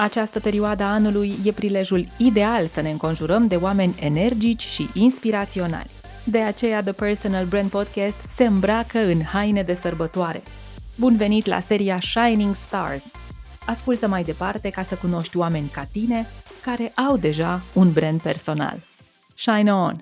Această perioadă a anului e prilejul ideal să ne înconjurăm de oameni energici și inspiraționali. De aceea, The Personal Brand Podcast se îmbracă în haine de sărbătoare. Bun venit la seria Shining Stars! Ascultă mai departe ca să cunoști oameni ca tine, care au deja un brand personal. Shine on!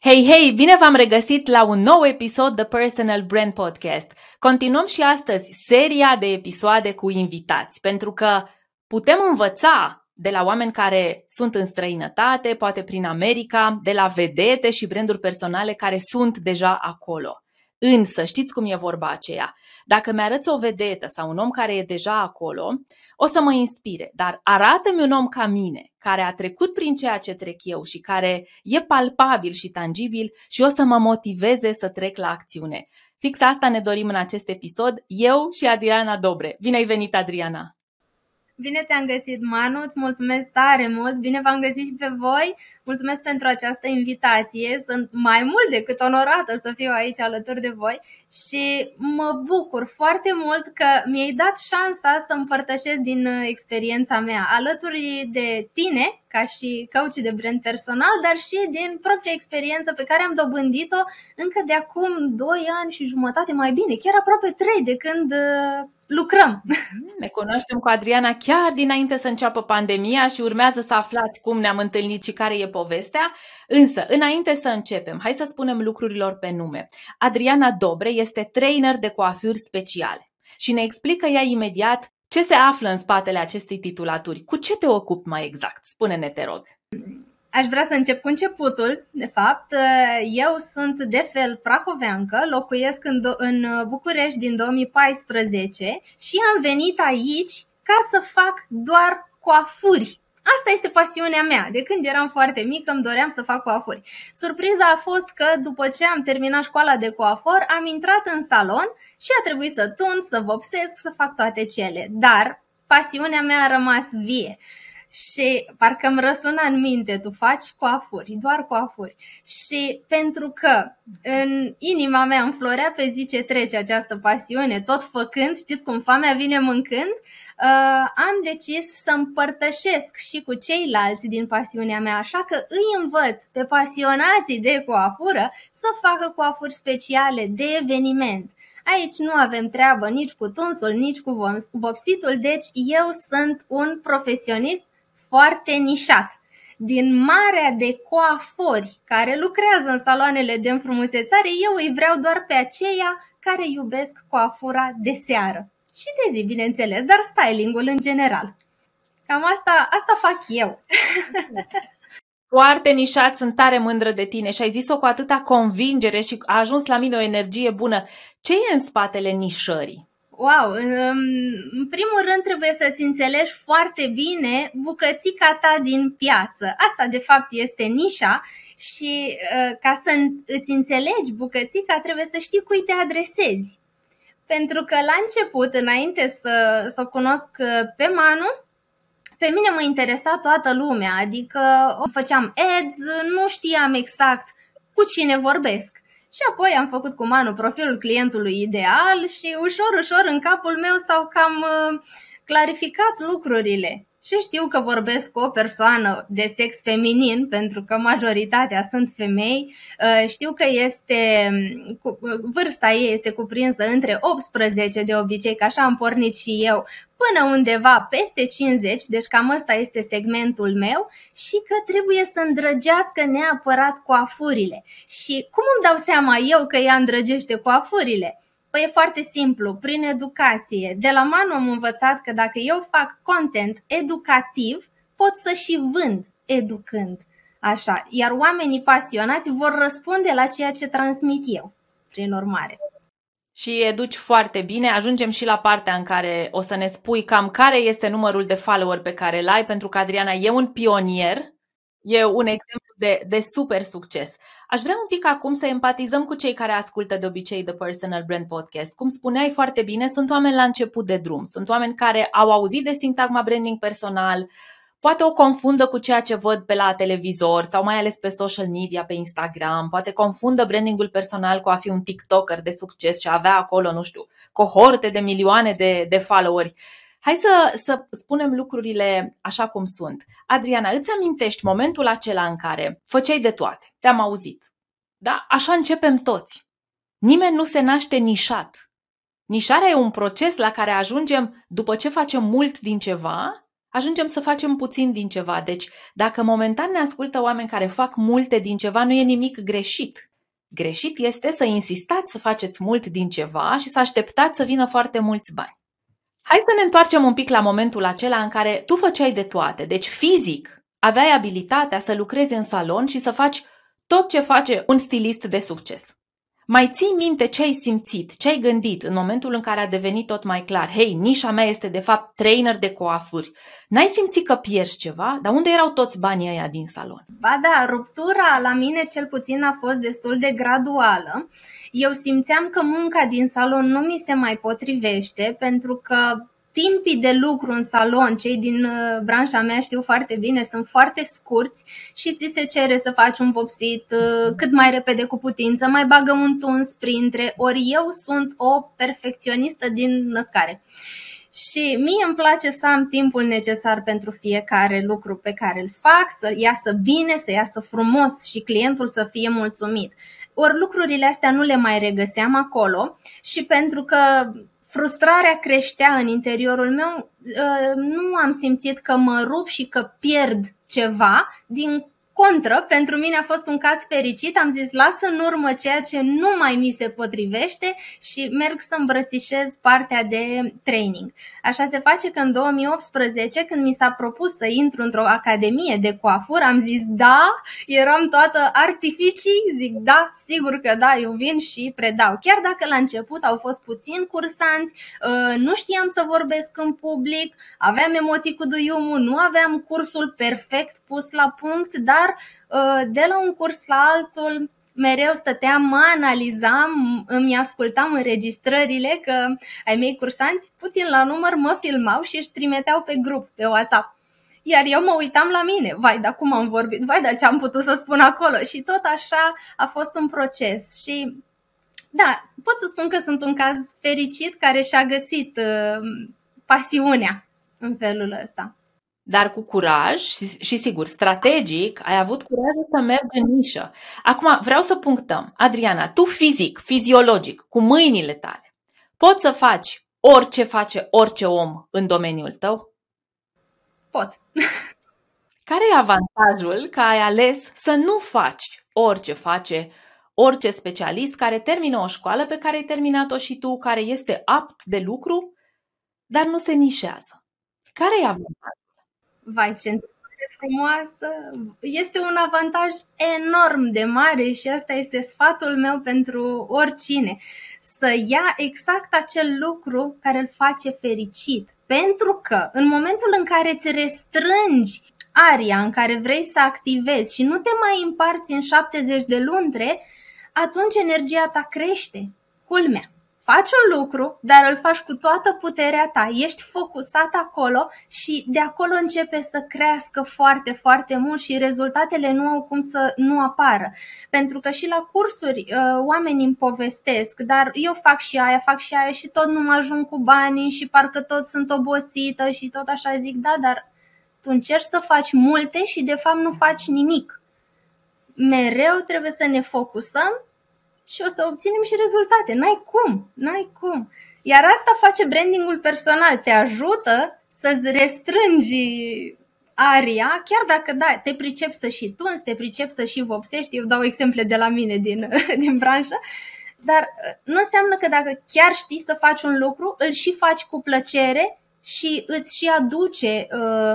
Hei, hei! Bine v-am regăsit la un nou episod The Personal Brand Podcast. Continuăm și astăzi seria de episoade cu invitați, pentru că putem învăța de la oameni care sunt în străinătate, poate prin America, de la vedete și branduri personale care sunt deja acolo. Însă, știți cum e vorba aceea? Dacă mi-arăți o vedetă sau un om care e deja acolo, o să mă inspire. Dar arată-mi un om ca mine, care a trecut prin ceea ce trec eu și care e palpabil și tangibil și o să mă motiveze să trec la acțiune. Fix asta ne dorim în acest episod, eu și Adriana Dobre. Bine ai venit, Adriana! Bine te-am găsit, Manu, îți mulțumesc tare mult, bine v-am găsit și pe voi, mulțumesc pentru această invitație, sunt mai mult decât onorată să fiu aici alături de voi și mă bucur foarte mult că mi-ai dat șansa să împărtășesc din experiența mea, alături de tine, ca și coach de brand personal, dar și din propria experiență pe care am dobândit-o încă de acum 2 ani și jumătate mai bine, chiar aproape 3 de când lucrăm. Ne cunoaștem cu Adriana chiar dinainte să înceapă pandemia și urmează să aflați cum ne-am întâlnit și care e povestea. Însă, înainte să începem, hai să spunem lucrurilor pe nume. Adriana Dobre este trainer de coafuri speciale și ne explică ea imediat ce se află în spatele acestei titulaturi. Cu ce te ocupi mai exact? Spune-ne, te rog. Aș vrea să încep cu începutul, de fapt. Eu sunt de fel prahoveancă, locuiesc în București din 2014 și am venit aici ca să fac doar coafuri. Asta este pasiunea mea. De când eram foarte mică îmi doream să fac coafuri. Surpriza a fost că după ce am terminat școala de coafor am intrat în salon și a trebuit să tund, să vopsesc, să fac toate cele. Dar pasiunea mea a rămas vie. Și parcă îmi răsuna în minte, tu faci coafuri, doar coafuri. Și pentru că în inima mea înflorea pe zi ce trece această pasiune, tot făcând, știți cum famea vine mâncând, am decis să împărtășesc și cu ceilalți din pasiunea mea, așa că îi învăț pe pasionații de coafură să facă coafuri speciale de eveniment. Aici nu avem treabă nici cu tunsul, nici cu vopsitul, deci eu sunt un profesionist foarte nișat. Din marea de coafori care lucrează în saloanele de înfrumusețare, eu îi vreau doar pe aceia care iubesc coafura de seară. Și de zi, bineînțeles, dar styling-ul în general. Cam asta fac eu. Foarte nișat, sunt tare mândră de tine și ai zis-o cu atâta convingere și a ajuns la mine o energie bună. Ce e în spatele nișării? Wow! În primul rând trebuie să-ți înțelegi foarte bine bucățica ta din piață. Asta de fapt este nișa și ca să îți înțelegi bucățica trebuie să știi cui te adresezi. Pentru că la început, înainte să o cunosc pe Manu, pe mine mă interesa toată lumea, adică făceam ads, nu știam exact cu cine vorbesc. Și apoi am făcut cu Manu profilul clientului ideal și ușor, ușor în capul meu s-au cam clarificat lucrurile. Și știu că vorbesc cu o persoană de sex feminin, pentru că majoritatea sunt femei. Știu că vârsta ei este cuprinsă între 18 de obicei, că așa am pornit și eu, până undeva peste 50, deci cam ăsta este segmentul meu și că trebuie să îndrăgească neapărat coafurile. Și cum îmi dau seama eu că ea îndrăgește coafurile? Păi e foarte simplu, prin educație. De la Manu am învățat că dacă eu fac content educativ, pot să și vând educând. Așa, iar oamenii pasionați vor răspunde la ceea ce transmit eu, prin urmare. Și educi foarte bine, ajungem și la partea în care o să ne spui cam care este numărul de follower pe care îl ai, pentru că Adriana e un pionier, e un exemplu de super succes. Aș vrea un pic acum să empatizăm cu cei care ascultă de obicei The Personal Brand Podcast. Cum spuneai foarte bine, sunt oameni la început de drum, sunt oameni care au auzit de sintagma branding personal, poate o confundă cu ceea ce văd pe la televizor sau mai ales pe social media, pe Instagram, poate confundă brandingul personal cu a fi un TikToker de succes și a avea acolo, nu știu, cohorte de milioane de followeri. Hai să spunem lucrurile așa cum sunt. Adriana, îți amintești momentul acela în care făceai de toate? Te-am auzit. Da? Așa începem toți. Nimeni nu se naște nișat. Nișarea e un proces la care ajungem după ce facem mult din ceva, ajungem să facem puțin din ceva. Deci, dacă momentan ne ascultă oameni care fac multe din ceva, nu e nimic greșit. Greșit este să insistați să faceți mult din ceva și să așteptați să vină foarte mulți bani. Hai să ne întoarcem un pic la momentul acela în care tu făceai de toate. Deci, fizic, aveai abilitatea să lucrezi în salon și să faci tot ce face un stilist de succes. Mai ții minte ce ai simțit, ce ai gândit în momentul în care a devenit tot mai clar? Hei, nișa mea este de fapt trainer de coafuri. N-ai simțit că pierzi ceva? Dar unde erau toți banii ăia din salon? Ba da, ruptura la mine cel puțin a fost destul de graduală. Eu simțeam că munca din salon nu mi se mai potrivește pentru că timpii de lucru în salon, cei din branșa mea știu foarte bine, sunt foarte scurți și ți se cere să faci un vopsit cât mai repede cu putință, mai bagă un tuns printre, ori eu sunt o perfecționistă din născare. Și mie îmi place să am timpul necesar pentru fiecare lucru pe care îl fac, să iasă bine, să iasă frumos și clientul să fie mulțumit. Ori lucrurile astea nu le mai regăseam acolo și pentru că frustrarea creștea în interiorul meu, nu am simțit că mă rup și că pierd ceva. Din contră, pentru mine a fost un caz fericit, am zis las în urmă ceea ce nu mai mi se potrivește și merg să îmbrățișez partea de training. Așa se face că în 2018, când mi s-a propus să intru într-o academie de coafur, am zis da, eram toată artificii, zic da, sigur că da, eu vin și predau. Chiar dacă la început au fost puțini cursanți, nu știam să vorbesc în public, aveam emoții cu duiumul, nu aveam cursul perfect pus la punct, dar de la un curs la altul mereu stăteam, mă analizam, îmi ascultam înregistrările că ai mei cursanți, puțin la număr, mă filmau și își trimiteau pe grup, pe WhatsApp. Iar eu mă uitam la mine, vai, dar cum am vorbit, vai, dar ce am putut să spun acolo. Și tot așa a fost un proces și da, pot să spun că sunt un caz fericit care și-a găsit pasiunea în felul ăsta. Dar cu curaj și sigur, strategic, ai avut curajul să mergi în nișă. Acum vreau să punctăm. Adriana, tu fizic, fiziologic, cu mâinile tale, poți să faci orice face orice om în domeniul tău? Pot. Care e avantajul că ai ales să nu faci orice face orice specialist care termină o școală pe care ai terminat-o și tu, care este apt de lucru, dar nu se nișează? Care e avantajul? Vai, ce întâmplare frumoasă! Este un avantaj enorm de mare și asta este sfatul meu pentru oricine. Să ia exact acel lucru care îl face fericit. Pentru că în momentul în care îți restrângi aria în care vrei să activezi și nu te mai împarți în 70 de luntre, atunci energia ta crește. Culmea. Faci un lucru, dar îl faci cu toată puterea ta, ești focusat acolo și de acolo începe să crească foarte, foarte mult și rezultatele nu au cum să nu apară. Pentru că și la cursuri oamenii îmi povestesc, dar eu fac și aia și tot nu mă ajung cu banii și parcă tot sunt obosită și tot așa. Zic, da, dar tu încerci să faci multe și de fapt nu faci nimic. Mereu trebuie să ne focusăm și o să obținem și rezultate. N-ai cum. Iar asta face brandingul personal. Te ajută să-ți restrângi aria, chiar dacă da, te pricepi să și tunzi, te pricepi să și vopsești. Eu dau exemple de la mine din branșă. Dar nu înseamnă că dacă chiar știi să faci un lucru, îl și faci cu plăcere și îți și aduce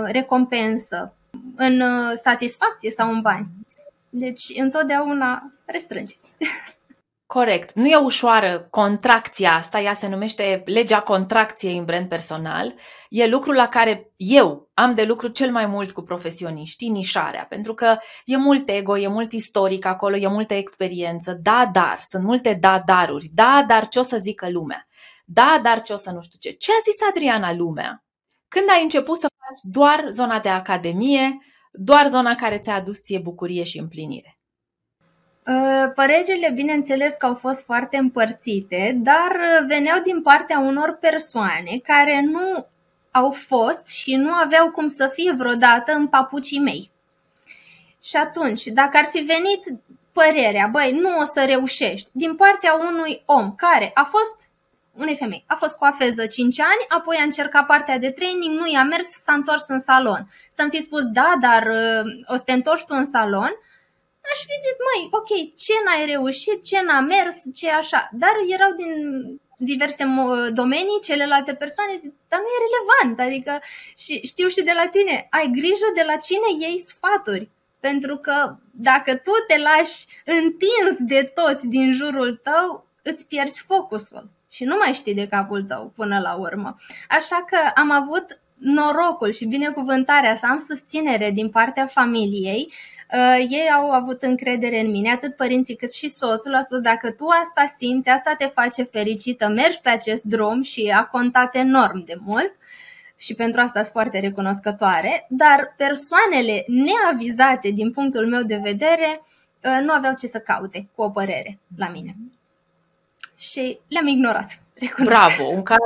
recompensă în satisfacție sau în bani. Deci întotdeauna restrângeți. Corect. Nu e ușoară contracția asta, ea se numește legea contracției în brand personal. E lucrul la care eu am de lucru cel mai mult cu profesioniștii, nișarea, pentru că e mult ego, e mult istoric acolo, e multă experiență. Da, dar, sunt multe da, daruri. Da, dar ce o să zică lumea? Da, dar ce o să nu știu ce? Ce a zis Adriana lumea când ai început să faci doar zona de academie, doar zona care ți-a adus ție bucurie și împlinire? Părerile, bineînțeles că au fost foarte împărțite, dar veneau din partea unor persoane care nu au fost și nu aveau cum să fie vreodată în papucii mei. Și atunci, dacă ar fi venit părerea, băi, nu o să reușești, din partea unui om care a fost, unei femei, a fost coafeză 5 ani, apoi a încercat partea de training, nu i-a mers, s-a întors în salon. Să-mi fi spus, da, dar o să te întorci tu în salon, aș fi zis, măi, ok, ce n-ai reușit, ce n-a mers, ce așa, dar erau din diverse domenii, celelalte persoane zic, dar nu e relevant, adică și știu și de la tine, ai grijă de la cine iei sfaturi, pentru că dacă tu te lași întins de toți din jurul tău, îți pierzi focusul și nu mai știi de capul tău până la urmă. Așa că am avut norocul și binecuvântarea să am susținere din partea familiei. Ei au avut încredere în mine, atât părinții cât și soțul. A spus, dacă tu asta simți, asta te face fericită, mergi pe acest drum, și a contat enorm de mult și pentru asta sunt foarte recunoscătoare. Dar persoanele neavizate din punctul meu de vedere nu aveau ce să caute cu o părere la mine și le-am ignorat, recunosc. Bravo, un caz.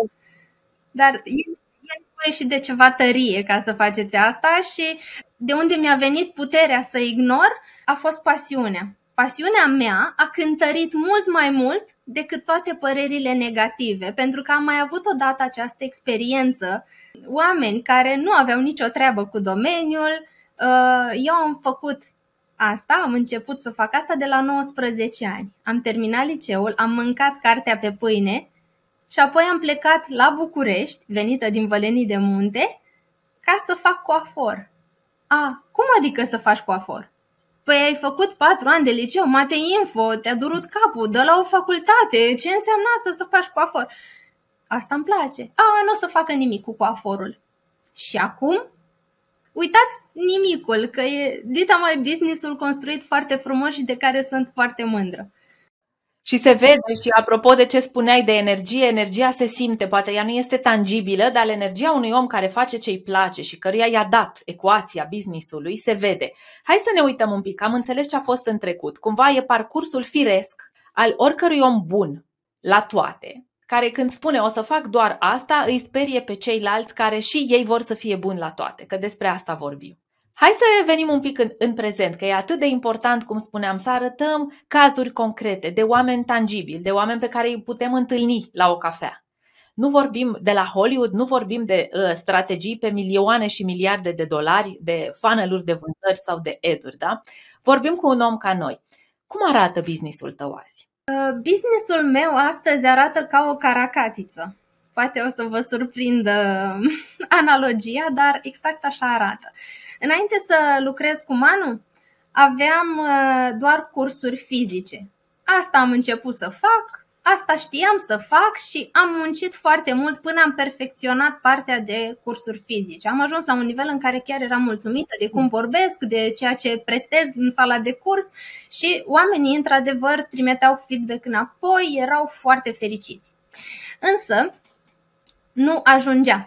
Dar e nevoie și de ceva tărie ca să faceți asta și de unde mi-a venit puterea să ignor a fost pasiunea. Pasiunea mea a cântărit mult mai mult decât toate părerile negative, pentru că am mai avut odată această experiență. Oameni care nu aveau nicio treabă cu domeniul, eu am făcut asta, am început să fac asta de la 19 ani. Am terminat liceul, am mâncat cartea pe pâine și apoi am plecat la București, venită din Vălenii de Munte, ca să fac coafor. A, cum adică să faci coafor? Păi ai făcut 4 ani de liceu, mate info, te-a durut capul, dă la o facultate, ce înseamnă asta să faci coafor? Asta îmi place. A, nu o să facă nimic cu coaforul. Și acum? Uitați nimicul, că e dita mai business-ul construit foarte frumos și de care sunt foarte mândră. Și se vede, și apropo de ce spuneai de energie, energia se simte, poate ea nu este tangibilă, dar energia unui om care face ce îi place și căruia i-a dat ecuația business-ului se vede. Hai să ne uităm un pic, am înțeles ce a fost în trecut. Cumva e parcursul firesc al oricărui om bun la toate, care când spune o să fac doar asta, îi sperie pe ceilalți care și ei vor să fie buni la toate, că despre asta vorbim. Hai să venim un pic în prezent, că e atât de important, cum spuneam, să arătăm cazuri concrete de oameni tangibili, de oameni pe care îi putem întâlni la o cafea. Nu vorbim de la Hollywood, nu vorbim de strategii pe milioane și miliarde de dolari, de funnel-uri de vânzări sau de ad-uri, da? Vorbim cu un om ca noi. Cum arată business-ul tău azi? Business-ul meu astăzi arată ca o caracatiță. Poate o să vă surprindă analogia, dar exact așa arată. Înainte să lucrez cu Manu, aveam doar cursuri fizice. Asta am început să fac, asta știam să fac și am muncit foarte mult până am perfecționat partea de cursuri fizice. Am ajuns la un nivel în care chiar eram mulțumită de cum vorbesc, de ceea ce prestez în sala de curs și oamenii, într-adevăr, trimiteau feedback înapoi, erau foarte fericiți. Însă, nu ajungea.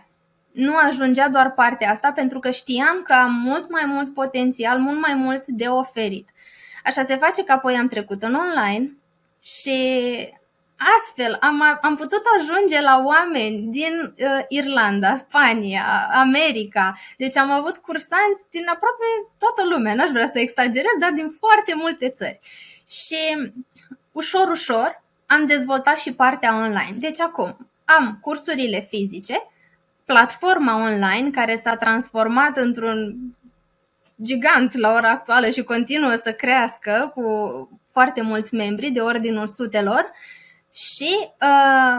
Nu ajungea doar partea asta, pentru că știam că am mult mai mult potențial, mult mai mult de oferit. Așa se face că apoi am trecut în online și astfel am putut ajunge la oameni din Irlanda, Spania, America. Deci am avut cursanți din aproape toată lumea, n-aș vrea să exagerez, dar din foarte multe țări. Și ușor, ușor am dezvoltat și partea online. Deci acum am cursurile fizice, platforma online care s-a transformat într-un gigant la ora actuală și continuă să crească cu foarte mulți membri de ordinul sutelor și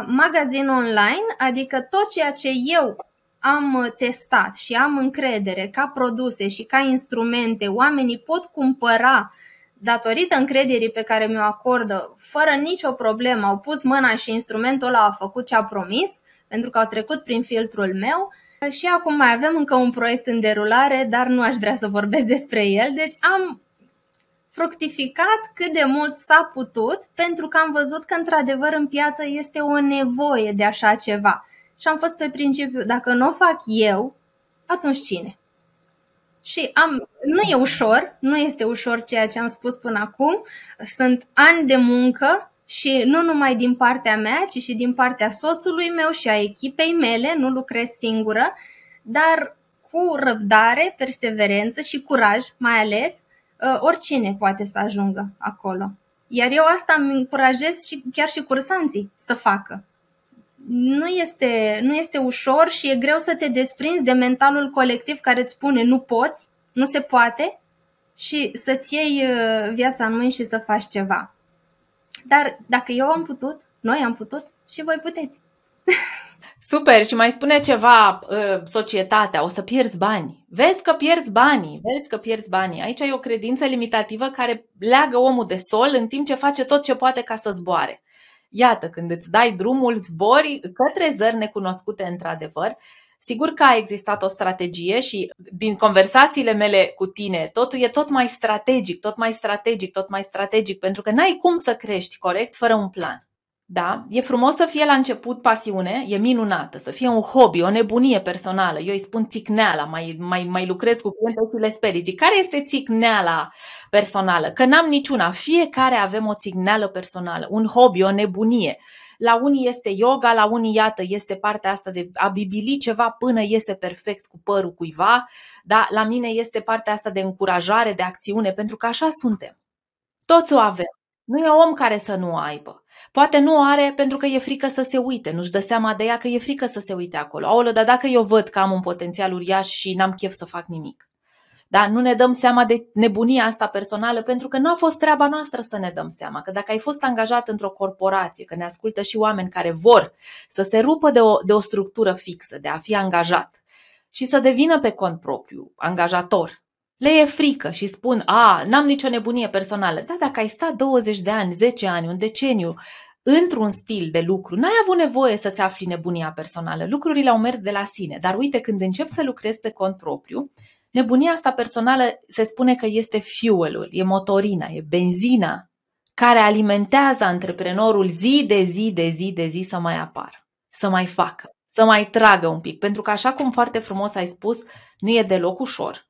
magazin online, adică tot ceea ce eu am testat și am încredere ca produse și ca instrumente, oamenii pot cumpăra datorită încrederii pe care mi-o acordă fără nicio problemă, au pus mâna și instrumentul ăla a făcut ce a promis, pentru că au trecut prin filtrul meu și acum mai avem încă un proiect în derulare, dar nu aș vrea să vorbesc despre el. Deci am fructificat cât de mult s-a putut, pentru că am văzut că într-adevăr în piață este o nevoie de așa ceva. Și am fost pe principiu, dacă nu o fac eu, atunci cine? Și nu e ușor, nu este ușor ceea ce am spus până acum, sunt ani de muncă, și nu numai din partea mea, ci și din partea soțului meu și a echipei mele, nu lucrez singură dar cu răbdare, perseverență și curaj, mai ales, oricine poate să ajungă acolo. Iar eu asta îmi încurajez și chiar și cursanții să facă. Nu este ușor și e greu să te desprinzi de mentalul colectiv care îți spune nu poți, nu se poate și să-ți iei viața în mâini și să faci ceva. Dar dacă eu am putut, noi am putut și voi puteți. Super, și mai spune ceva societatea, o să pierzi bani. Vezi că pierzi banii. Aici e o credință limitativă care leagă omul de sol în timp ce face tot ce poate ca să zboare. Iată, când îți dai drumul, zbori către zări necunoscute într-adevăr. Sigur că a existat o strategie și din conversațiile mele cu tine, totul e tot mai strategic, pentru că n-ai cum să crești corect fără un plan. Da, e frumos să fie la început pasiune, e minunată, să fie un hobby, o nebunie personală. Eu îi spun țicneala, mai lucrez cu clienții și le sperii. Zic, care este țicneala personală? Că n-am niciuna, fiecare avem o țicneală personală, un hobby, o nebunie. La unii este yoga, la unii, iată, este partea asta de a bibili ceva până iese perfect cu părul cuiva, da? La mine este partea asta de încurajare, de acțiune, pentru că așa suntem. Toți o avem. Nu e om care să nu o aibă. Poate nu o are pentru că e frică să se uite, nu-și dă seama de ea că e frică să se uite acolo. Aoleu, dar dacă eu văd că am un potențial uriaș și n-am chef să fac nimic. Dar nu ne dăm seama de nebunia asta personală pentru că nu a fost treaba noastră să ne dăm seama. Că dacă ai fost angajat într-o corporație, că ne ascultă și oameni care vor să se rupă de o structură fixă, de a fi angajat și să devină pe cont propriu angajator, le e frică și spun, n-am nicio nebunie personală. Da, dacă ai stat 20 de ani, 10 ani, un deceniu într-un stil de lucru, n-ai avut nevoie să-ți afli nebunia personală. Lucrurile au mers de la sine, dar uite, când începi să lucrezi pe cont propriu, nebunia asta personală se spune că este fuelul, e motorina, e benzina care alimentează antreprenorul zi de zi să mai apară, să mai facă, să mai tragă un pic. Pentru că așa cum foarte frumos ai spus, nu e deloc ușor.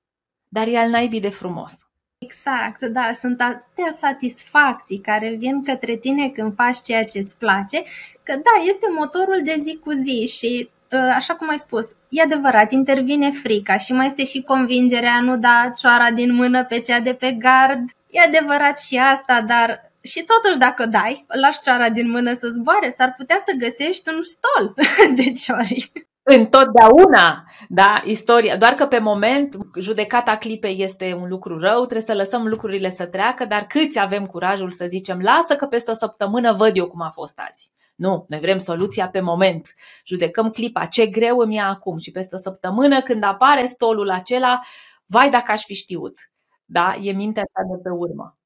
Dar e al naibii de frumos. Exact, da, sunt atâtea satisfacții care vin către tine când faci ceea ce îți place, că da, este motorul de zi cu zi și, așa cum ai spus, e adevărat, intervine frica și mai este și convingerea, nu da cioara din mână pe cea de pe gard, e adevărat și asta, dar și totuși dacă dai, lași cioara din mână să zboare, s-ar putea să găsești un stol de ciori. Întotdeauna, da, istoria, doar că pe moment judecata clipei este un lucru rău, trebuie să lăsăm lucrurile să treacă, dar câți avem curajul să zicem, lasă că peste o săptămână văd eu cum a fost azi. Nu, noi vrem soluția pe moment, judecăm clipa, ce greu îmi e acum și peste o săptămână când apare stolul acela, vai dacă aș fi știut, da, e mintea ta de pe urmă.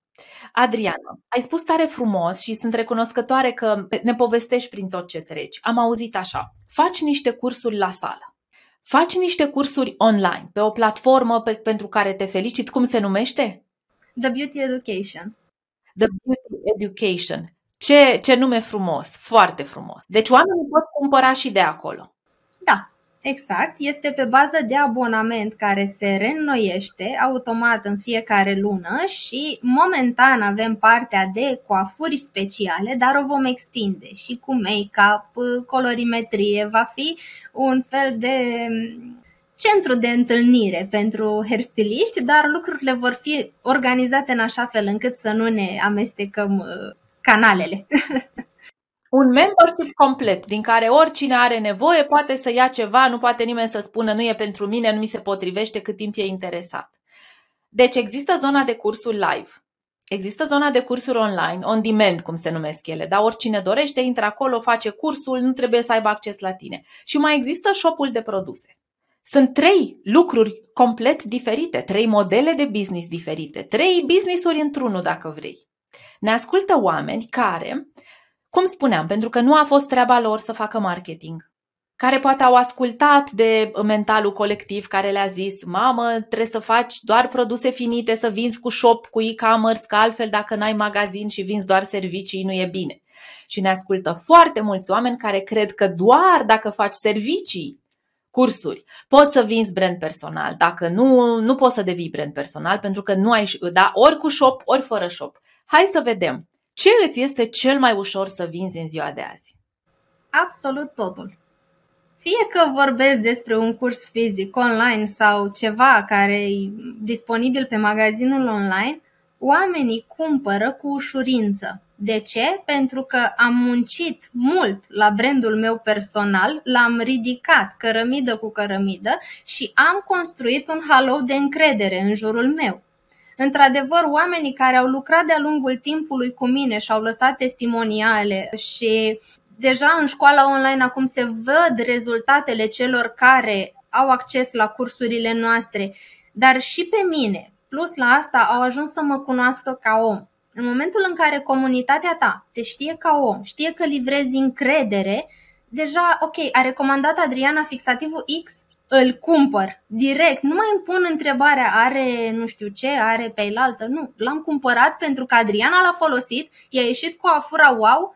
Adriana, ai spus tare frumos și sunt recunoscătoare că ne povestești prin tot ce treci. Am auzit așa, faci niște cursuri la sală, faci niște cursuri online, pe o platformă pentru care te felicit. Cum se numește? The Beauty Education. The Beauty Education. Ce nume frumos, foarte frumos. Deci oamenii pot cumpăra și de acolo. Da. Exact, este pe bază de abonament care se reînnoiește automat în fiecare lună și momentan avem partea de coafuri speciale, dar o vom extinde și cu make-up, colorimetrie, va fi un fel de centru de întâlnire pentru hairstyliști, dar lucrurile vor fi organizate în așa fel încât să nu ne amestecăm canalele. Un membership complet, din care oricine are nevoie poate să ia ceva, nu poate nimeni să spună nu e pentru mine, nu mi se potrivește cât timp e interesat. Deci există zona de cursuri live, există zona de cursuri online, on demand cum se numesc ele, dar oricine dorește intră acolo, face cursul, nu trebuie să aibă acces la tine. Și mai există shop-ul de produse. Sunt 3 lucruri complet diferite, 3 modele de business diferite, 3 business-uri într-unul dacă vrei. Ne ascultă oameni care... Cum spuneam, pentru că nu a fost treaba lor să facă marketing, care poate au ascultat de mentalul colectiv care le-a zis, mamă, trebuie să faci doar produse finite, să vinzi cu shop, cu e-commerce, că altfel dacă n-ai magazin și vinzi doar servicii, nu e bine. Și ne ascultă foarte mulți oameni care cred că doar dacă faci servicii, cursuri, poți să vinzi brand personal, dacă nu poți să devii brand personal, pentru că nu ai, da, ori cu shop, ori fără shop. Hai să vedem. Ce îți este cel mai ușor să vinzi în ziua de azi? Absolut totul. Fie că vorbesc despre un curs fizic online sau ceva care e disponibil pe magazinul online, oamenii cumpără cu ușurință. De ce? Pentru că am muncit mult la brandul meu personal, l-am ridicat cărămidă cu cărămidă și am construit un halo de încredere în jurul meu. Într-adevăr, oamenii care au lucrat de-a lungul timpului cu mine și au lăsat testimoniale și deja în școala online acum se văd rezultatele celor care au acces la cursurile noastre, dar și pe mine, plus la asta, au ajuns să mă cunoască ca om. În momentul în care comunitatea ta te știe ca om, știe că livrezi încredere, deja, ok, a recomandat Adriana fixativul X, îl cumpăr direct, nu mai îmi pun întrebarea are nu știu ce, are pe ailaltă, nu, l-am cumpărat pentru că Adriana l-a folosit, i-a ieșit cu coafura wow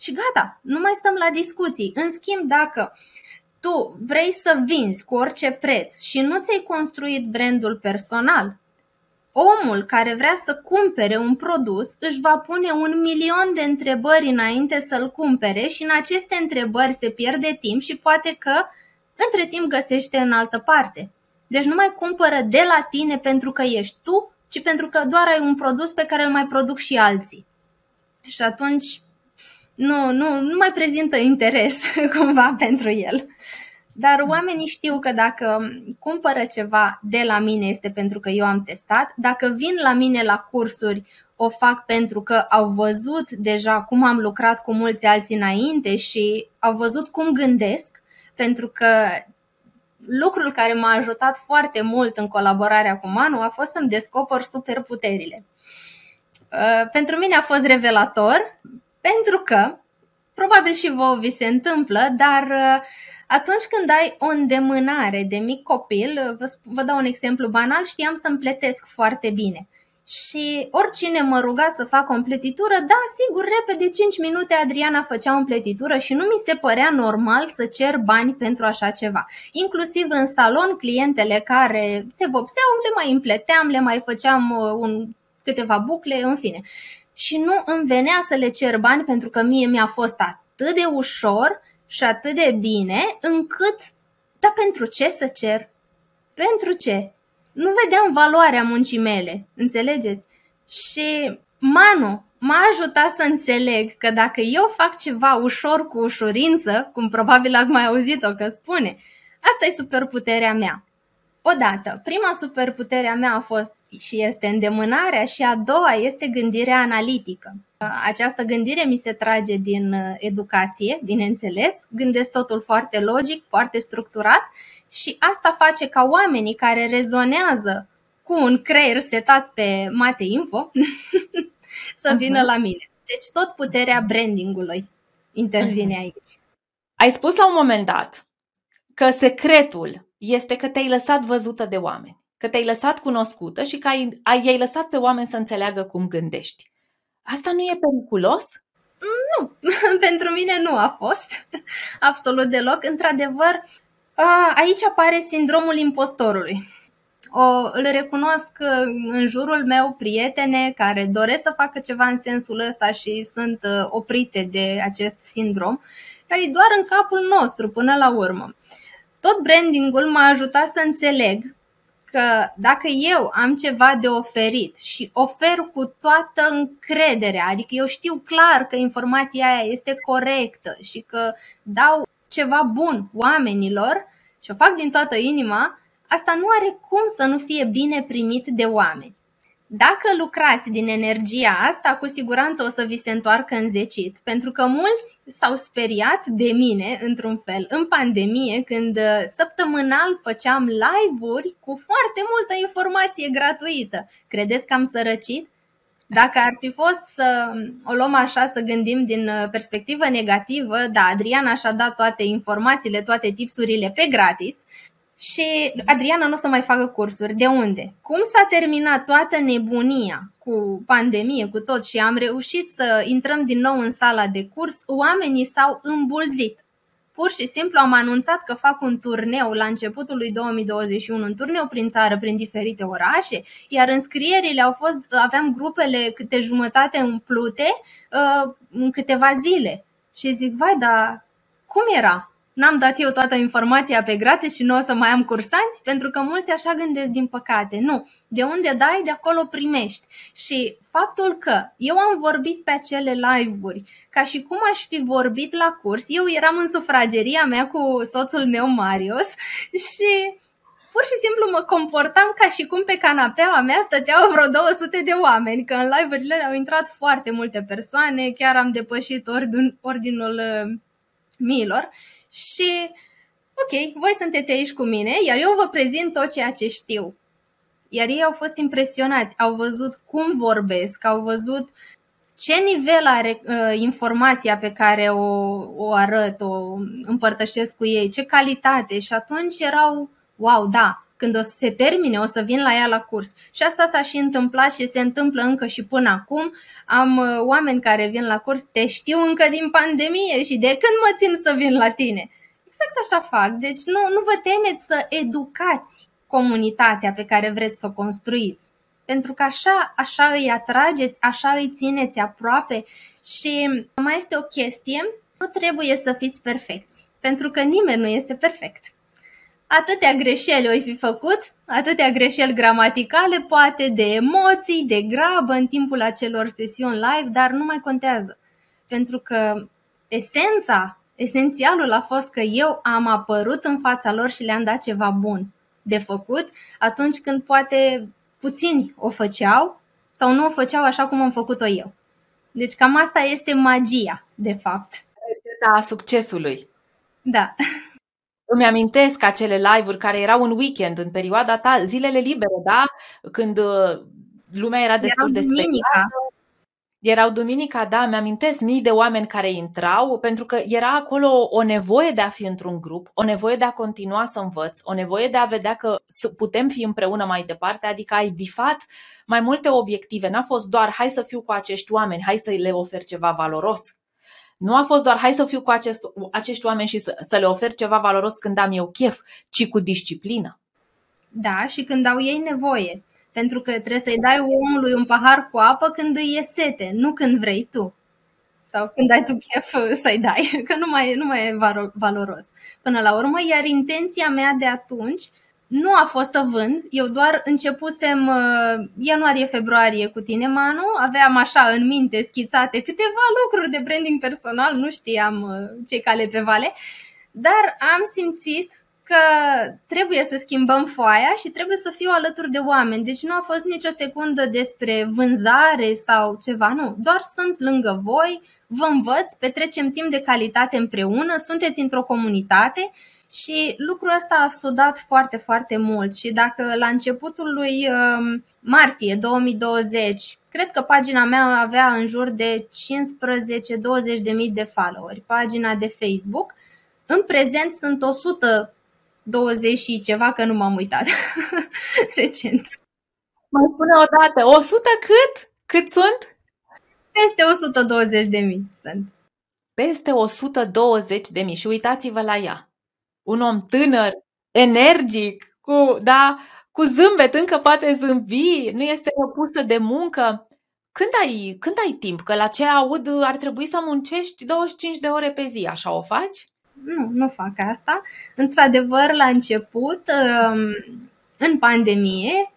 și gata, nu mai stăm la discuții. În schimb, dacă tu vrei să vinzi cu orice preț și nu ți-ai construit brandul personal, omul care vrea să cumpere un produs își va pune 1.000.000 de întrebări înainte să-l cumpere și în aceste întrebări se pierde timp și poate că între timp găsește în altă parte. Deci nu mai cumpără de la tine pentru că ești tu, ci pentru că doar ai un produs pe care îl mai produc și alții. Și atunci nu mai prezintă interes cumva pentru el. Dar oamenii știu că dacă cumpără ceva de la mine este pentru că eu am testat, dacă vin la mine la cursuri o fac pentru că au văzut deja cum am lucrat cu mulți alții înainte și au văzut cum gândesc, pentru că lucrul care m-a ajutat foarte mult în colaborarea cu Manu a fost să-mi descoper superputerile. Pentru mine a fost revelator, pentru că, probabil și vouă vi se întâmplă, dar atunci când ai o îndemânare de mic copil, vă dau un exemplu banal, știam să-mi pletesc foarte bine. Și oricine mă ruga să fac o împletitură, da, sigur, repede, 5 minute Adriana făcea o împletitură și nu mi se părea normal să cer bani pentru așa ceva. Inclusiv în salon, clientele care se vopseau, le mai împleteam, le mai făceam câteva bucle, în fine. Și nu îmi venea să le cer bani pentru că mie mi-a fost atât de ușor și atât de bine, încât, dar pentru ce să cer? Pentru ce? Nu vedeam valoarea muncii mele, înțelegeți? Și Manu m-a ajutat să înțeleg că dacă eu fac ceva ușor cu ușurință, cum probabil ați mai auzit-o că spune, asta e superputerea mea. Odată, prima superputerea mea a fost și este îndemânarea și a doua este gândirea analitică. Această gândire mi se trage din educație, bineînțeles, gândesc totul foarte logic, foarte structurat și asta face ca oamenii care rezonează cu un creier setat pe Mate Info să vină la mine. Deci tot puterea brandingului intervine aici. Ai spus la un moment dat că secretul este că te-ai lăsat văzută de oameni, că te-ai lăsat cunoscută și că i-ai lăsat pe oameni să înțeleagă cum gândești. Asta nu e periculos? Nu, pentru mine nu a fost absolut deloc. Într-adevăr, aici apare sindromul impostorului. Îl recunosc în jurul meu prietene care doresc să facă ceva în sensul ăsta și sunt oprite de acest sindrom, care e doar în capul nostru până la urmă. Tot brandingul m-a ajutat să înțeleg că dacă eu am ceva de oferit și ofer cu toată încrederea, adică eu știu clar că informația aia este corectă și că dau ceva bun oamenilor și o fac din toată inima, asta nu are cum să nu fie bine primit de oameni. Dacă lucrați din energia asta, cu siguranță o să vi se întoarcă înzecit, pentru că mulți s-au speriat de mine, într-un fel, în pandemie, când săptămânal făceam live-uri cu foarte multă informație gratuită. Credeți că am sărăcit? Dacă ar fi fost să o luăm așa, să gândim din perspectivă negativă, da, Adriana și-a dat toate informațiile, toate tipsurile pe gratis. Și Adriana nu o să mai facă cursuri. De unde? Cum s-a terminat toată nebunia cu pandemie, cu tot și am reușit să intrăm din nou în sala de curs, oamenii s-au îmbulzit. Pur și simplu am anunțat că fac un turneu la începutul lui 2021, un turneu prin țară, prin diferite orașe, iar înscrierile aveam grupele câte jumătate umplute în câteva zile. Și zic, vai, dar cum era? n-am dat eu toată informația pe gratis și nu o să mai am cursanți, pentru că mulți așa gândesc, din păcate. Nu, de unde dai, de acolo primești. Și faptul că eu am vorbit pe acele live-uri ca și cum aș fi vorbit la curs, eu eram în sufrageria mea cu soțul meu Marius și pur și simplu mă comportam ca și cum pe canapeaua mea stăteau vreo 200 de oameni, că în live-urile au intrat foarte multe persoane, chiar am depășit ordinul miilor. Și, ok, voi sunteți aici cu mine, iar eu vă prezint tot ceea ce știu. Iar ei au fost impresionați, au văzut cum vorbesc, au văzut ce nivel are informația pe care o arăt, o împărtășesc cu ei, ce calitate. Și atunci erau, wow, da, când o să se termine, o să vin la ea la curs. Și asta s-a și întâmplat și se întâmplă încă și până acum. Am oameni care vin la curs, te știu încă din pandemie și de când mă țin să vin la tine? Exact așa fac. Deci nu vă temeți să educați comunitatea pe care vreți să o construiți. Pentru că așa îi atrageți, așa îi țineți aproape. Și mai este o chestie, nu trebuie să fiți perfecți, pentru că nimeni nu este perfect. Atâtea greșeli oi fi făcut, atâtea greșeli gramaticale, poate de emoții, de grabă în timpul acelor sesiuni live, dar nu mai contează. Pentru că esențialul a fost că eu am apărut în fața lor și le-am dat ceva bun de făcut, atunci când poate puțini o făceau sau nu o făceau așa cum am făcut-o eu. Deci cam asta este magia, de fapt. Rețeta a succesului. Da. Îmi amintesc acele live-uri care erau în weekend, în perioada ta, zilele libere, da? Când lumea era destul de spectată. Erau duminica, da, mi-amintesc mii de oameni care intrau, pentru că era acolo o nevoie de a fi într-un grup, o nevoie de a continua să învăț, o nevoie de a vedea că putem fi împreună mai departe, adică ai bifat mai multe obiective. N-a fost doar hai să fiu cu acești oameni, hai să le ofer ceva valoros. Nu a fost doar hai să fiu cu acești oameni și să le ofer ceva valoros când am eu chef, ci cu disciplină. Da, și când au ei nevoie. Pentru că trebuie să-i dai omului un pahar cu apă când îi e sete, nu când vrei tu. Sau când ai tu chef să-i dai, că nu mai e valoros. Până la urmă, iar intenția mea de atunci nu a fost să vând, eu doar începusem ianuarie-februarie cu tine, Manu, aveam așa în minte schițate câteva lucruri de branding personal, nu știam ce cale pe vale, dar am simțit că trebuie să schimbăm foaia și trebuie să fiu alături de oameni, deci nu a fost nicio secundă despre vânzare sau ceva, nu, doar sunt lângă voi, vă învăț, petrecem timp de calitate împreună, sunteți într-o comunitate. Și lucrul ăsta a sudat foarte, foarte mult și dacă la începutul lui martie 2020, cred că pagina mea avea în jur de 15-20.000 de followeri, pagina de Facebook, în prezent sunt 120 și ceva, că nu m-am uitat recent. Mai spune o dată, 100 cât? Cât sunt? Peste 120.000 sunt. Peste 120.000 și uitați-vă la ea. Un om tânăr, energic, cu zâmbet, încă poate zâmbi, nu este opusă de muncă. Când ai timp? Că la ce aud ar trebui să muncești 25 de ore pe zi, așa o faci? Nu fac asta. Într-adevăr, la început, în pandemie,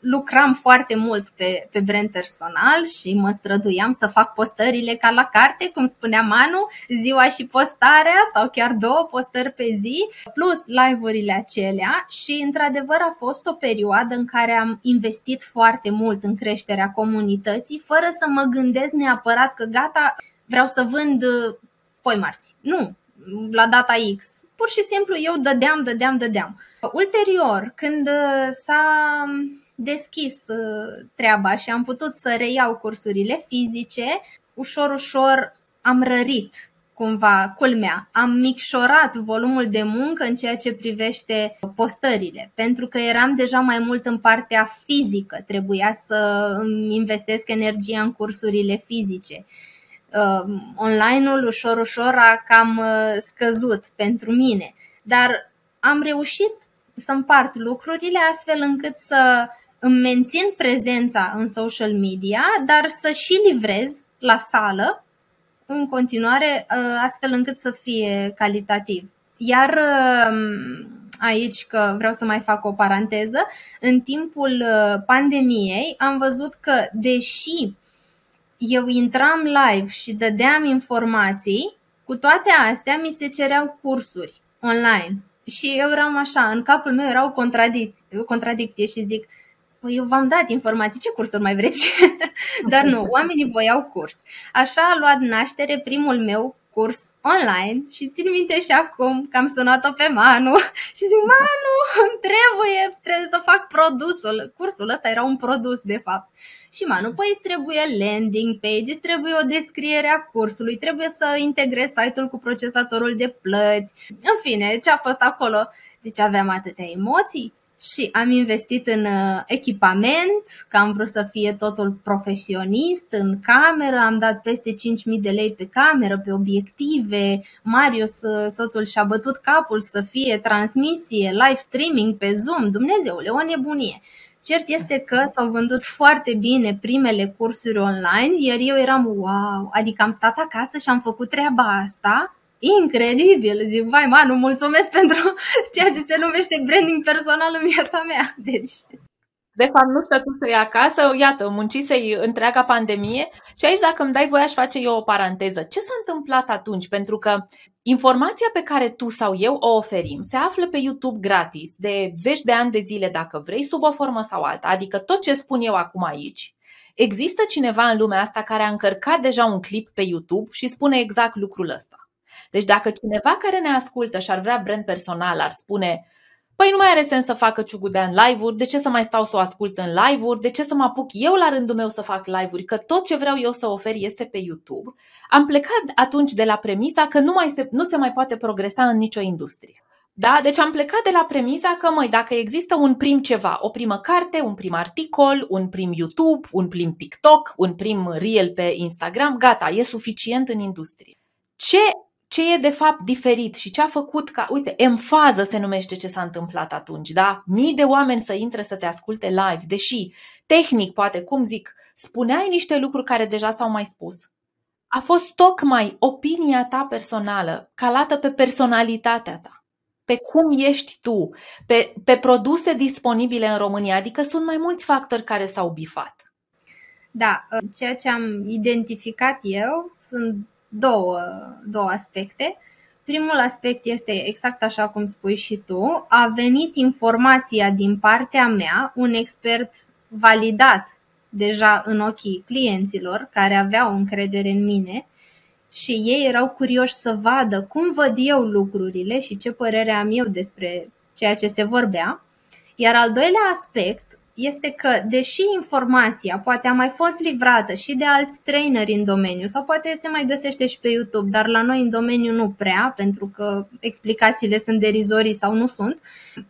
lucram foarte mult pe brand personal și mă străduiam să fac postările ca la carte, cum spunea Manu, ziua și postarea sau chiar 2 postări pe zi, plus live-urile acelea și într-adevăr a fost o perioadă în care am investit foarte mult în creșterea comunității fără să mă gândesc neapărat că gata, vreau să vând poi marți. Nu, la data X. Pur și simplu eu dădeam. Ulterior, când s-a deschis treaba și am putut să reiau cursurile fizice, ușor, ușor am rărit cumva, culmea. Am micșorat volumul de muncă în ceea ce privește postările, pentru că eram deja mai mult în partea fizică, trebuia să investesc energia în cursurile fizice. Online-ul ușor, ușor a cam scăzut pentru mine, dar am reușit să împart lucrurile astfel încât să îmi mențin prezența în social media, dar să și livrez la sală în continuare astfel încât să fie calitativ. Iar aici că vreau să mai fac o paranteză, în timpul pandemiei am văzut că deși eu intram live și dădeam informații, cu toate astea mi se cereau cursuri online. Și eu eram așa, în capul meu era o contradicție și zic, eu v-am dat informații, ce cursuri mai vreți? Dar nu, oamenii voiau curs. Așa a luat naștere primul meu curs online și țin minte și acum că am sunat-o pe Manu și zic, Manu, îmi trebuie să fac produsul. Cursul ăsta era un produs de fapt. Și Manu, păi îți trebuie landing page, îți trebuie o descriere a cursului, trebuie să integrezi site-ul cu procesatorul de plăți. În fine, ce a fost acolo? Deci aveam atâtea emoții. Și am investit în echipament, că am vrut să fie totul profesionist, în cameră, am dat peste 5.000 de lei pe cameră, pe obiective, Marius, soțul, și-a bătut capul să fie transmisie, live streaming pe Zoom, Dumnezeule, o nebunie. Cert este că s-au vândut foarte bine primele cursuri online, iar eu eram wow, adică am stat acasă și am făcut treaba asta. Incredibil, zic, vai Manu, mulțumesc pentru ceea ce se numește branding personal în viața mea. Deci, de fapt nu stătusei acasă, iată, muncisei întreaga pandemie. Și aici, dacă îmi dai voie, aș face eu o paranteză. Ce s-a întâmplat atunci? Pentru că informația pe care tu sau eu o oferim se află pe YouTube gratis de zeci de ani de zile, dacă vrei, sub o formă sau alta. Adică tot ce spun eu acum aici, există cineva în lumea asta care a încărcat deja un clip pe YouTube și spune exact lucrul ăsta. Deci dacă cineva care ne ascultă și ar vrea brand personal ar spune, păi nu mai are sens să facă ciugudea în live-uri, de ce să mai stau să o ascult în live-uri, de ce să mă apuc eu la rândul meu să fac live-uri, că tot ce vreau eu să ofer este pe YouTube. Am plecat atunci de la premisa că nu se mai poate progresa în nicio industrie. Da? Deci am plecat de la premisa că, dacă există un prim ceva, o primă carte, un prim articol, un prim YouTube, un prim TikTok, un prim reel pe Instagram, gata, e suficient în industrie. Ce e de fapt diferit și ce a făcut ca, uite, emfază se numește ce s-a întâmplat atunci, da? Mii de oameni să intre să te asculte live, deși tehnic, poate, cum zic, spuneai niște lucruri care deja s-au mai spus. A fost tocmai opinia ta personală, calată pe personalitatea ta, pe cum ești tu, pe produse disponibile în România, adică sunt mai mulți factori care s-au bifat. Da, ceea ce am identificat eu sunt două aspecte. Primul aspect este exact așa cum spui și tu, a venit informația din partea mea, un expert validat deja în ochii clienților care aveau încredere în mine și ei erau curioși să vadă cum văd eu lucrurile și ce părere am eu despre ceea ce se vorbea. Iar al doilea aspect este că, deși informația poate a mai fost livrată și de alți traineri în domeniu sau poate se mai găsește și pe YouTube, dar la noi în domeniu nu prea, pentru că explicațiile sunt derizorii sau nu sunt,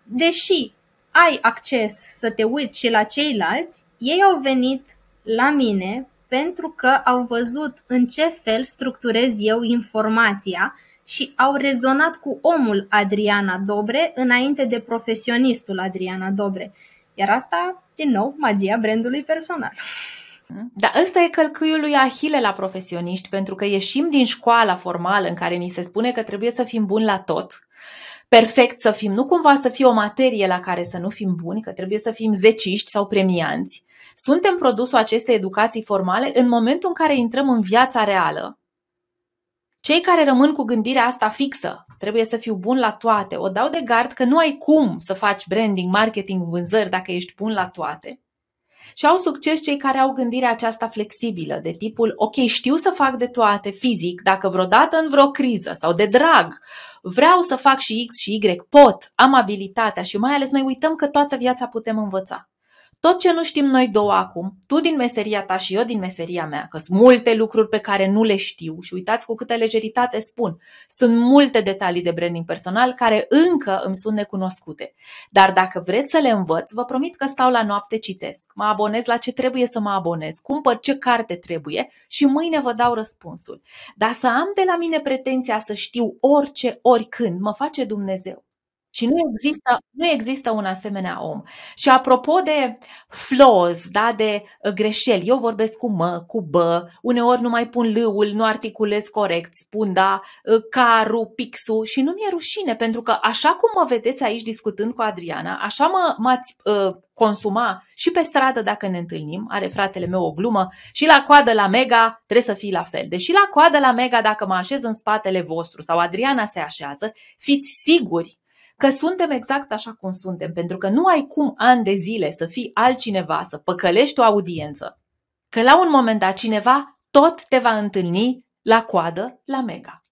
deși ai acces să te uiți și la ceilalți, ei au venit la mine pentru că au văzut în ce fel structurez eu informația și au rezonat cu omul Adriana Dobre înainte de profesionistul Adriana Dobre. Iar asta, din nou, magia brandului personal. Dar ăsta e călcâiul lui Ahile la profesioniști, pentru că ieșim din școala formală în care ni se spune că trebuie să fim buni la tot, perfect să fim, nu cumva să fie o materie la care să nu fim buni, că trebuie să fim zeciști sau premianți. Suntem produsul acestei educații formale în momentul în care intrăm în viața reală. Cei care rămân cu gândirea asta fixă, trebuie să fiu bun la toate, o dau de gard că nu ai cum să faci branding, marketing, vânzări dacă ești bun la toate. Și au succes cei care au gândirea aceasta flexibilă, de tipul, ok, știu să fac de toate fizic, dacă vreodată în vreo criză sau de drag vreau să fac și X și Y, pot, am abilitatea și mai ales noi uităm că toată viața putem învăța. Tot ce nu știm noi două acum, tu din meseria ta și eu din meseria mea, că sunt multe lucruri pe care nu le știu și uitați cu câtă lejeritate spun, sunt multe detalii de branding personal care încă îmi sunt necunoscute. Dar dacă vreți să le învăț, vă promit că stau la noapte, citesc, mă abonez la ce trebuie să mă abonez, cumpăr ce carte trebuie și mâine vă dau răspunsul. Dar să am de la mine pretenția să știu orice, oricând, mă face Dumnezeu. Și nu există un asemenea om. Și apropo de flaws, da, de greșeli, eu vorbesc cu mă, cu bă, uneori nu mai pun l-ul, nu articulez corect, spun da, caru, pixu și nu mi-e rușine, pentru că așa cum mă vedeți aici discutând cu Adriana, așa m-ați consuma și pe stradă dacă ne întâlnim, are fratele meu o glumă, și la coadă la Mega trebuie să fii la fel. Deși la coadă la Mega, dacă mă așez în spatele vostru sau Adriana se așează, fiți siguri că suntem exact așa cum suntem, pentru că nu ai cum ani de zile să fii altcineva, să păcălești o audiență, că la un moment dat cineva tot te va întâlni la coadă la Mega.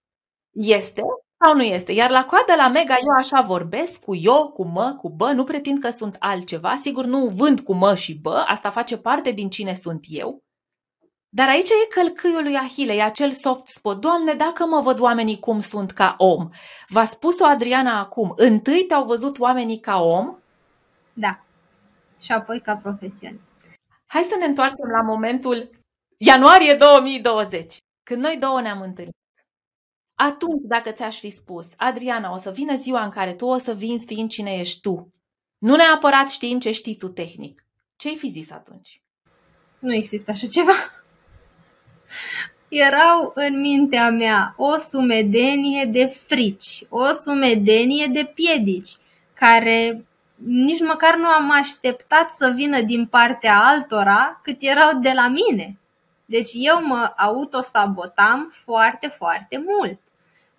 Este sau nu este? Iar la coadă la Mega eu așa vorbesc cu eu, cu mă, cu bă, nu pretind că sunt altceva, sigur nu vând cu mă și bă, asta face parte din cine sunt eu. Dar aici e călcâiul lui Ahile, e acel soft spot. Doamne, dacă mă văd oamenii cum sunt ca om. V-a spus-o Adriana acum. Întâi te-au văzut oamenii ca om? Da. Și apoi ca profesionist. Hai să ne întoarcem la momentul ianuarie 2020, când noi două ne-am întâlnit. Atunci, dacă ți-aș fi spus, Adriana, o să vină ziua în care tu o să vinzi fiind cine ești tu, nu neapărat știind ce știi tu tehnic, ce-ai fi zis atunci? Nu există așa ceva. Erau în mintea mea o sumedenie de frici, o sumedenie de piedici, care nici măcar nu am așteptat să vină din partea altora cât erau de la mine. Deci eu mă autosabotam foarte, foarte mult,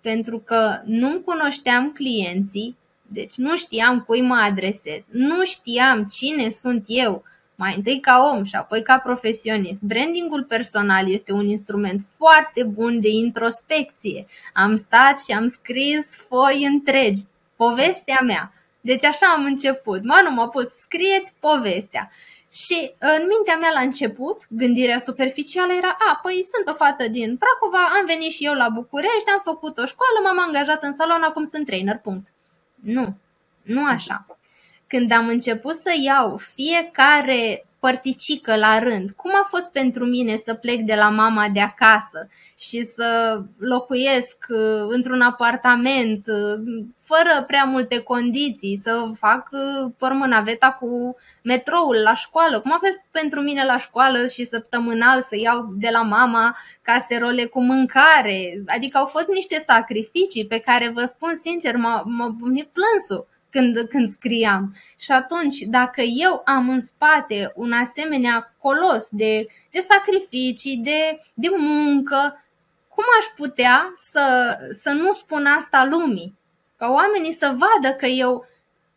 pentru că nu-mi cunoșteam clienții, deci nu știam cui mă adresez, nu știam cine sunt eu. Mai întâi ca om și apoi ca profesionist. Brandingul personal este un instrument foarte bun de introspecție. Am stat și am scris foi întregi, povestea mea. Deci așa am început. Manu m-a pus, scrieți povestea. Și în mintea mea la început, gândirea superficială era, păi sunt o fată din Prahova, am venit și eu la București, am făcut o școală, m-am angajat în salon, acum sunt trainer, punct. Nu așa. Când am început să iau fiecare părticică la rând, cum a fost pentru mine să plec de la mama de acasă și să locuiesc într-un apartament fără prea multe condiții, să fac pormânaveta cu metroul la școală, cum a fost pentru mine la școală și săptămânal să iau de la mama caserole cu mâncare, adică au fost niște sacrificii pe care vă spun sincer, m-a bunit plânsul. Când scriam. Și atunci, dacă eu am în spate un asemenea colos de sacrificii, de muncă, cum aș putea să nu spun asta lumii? Ca oamenii să vadă că eu,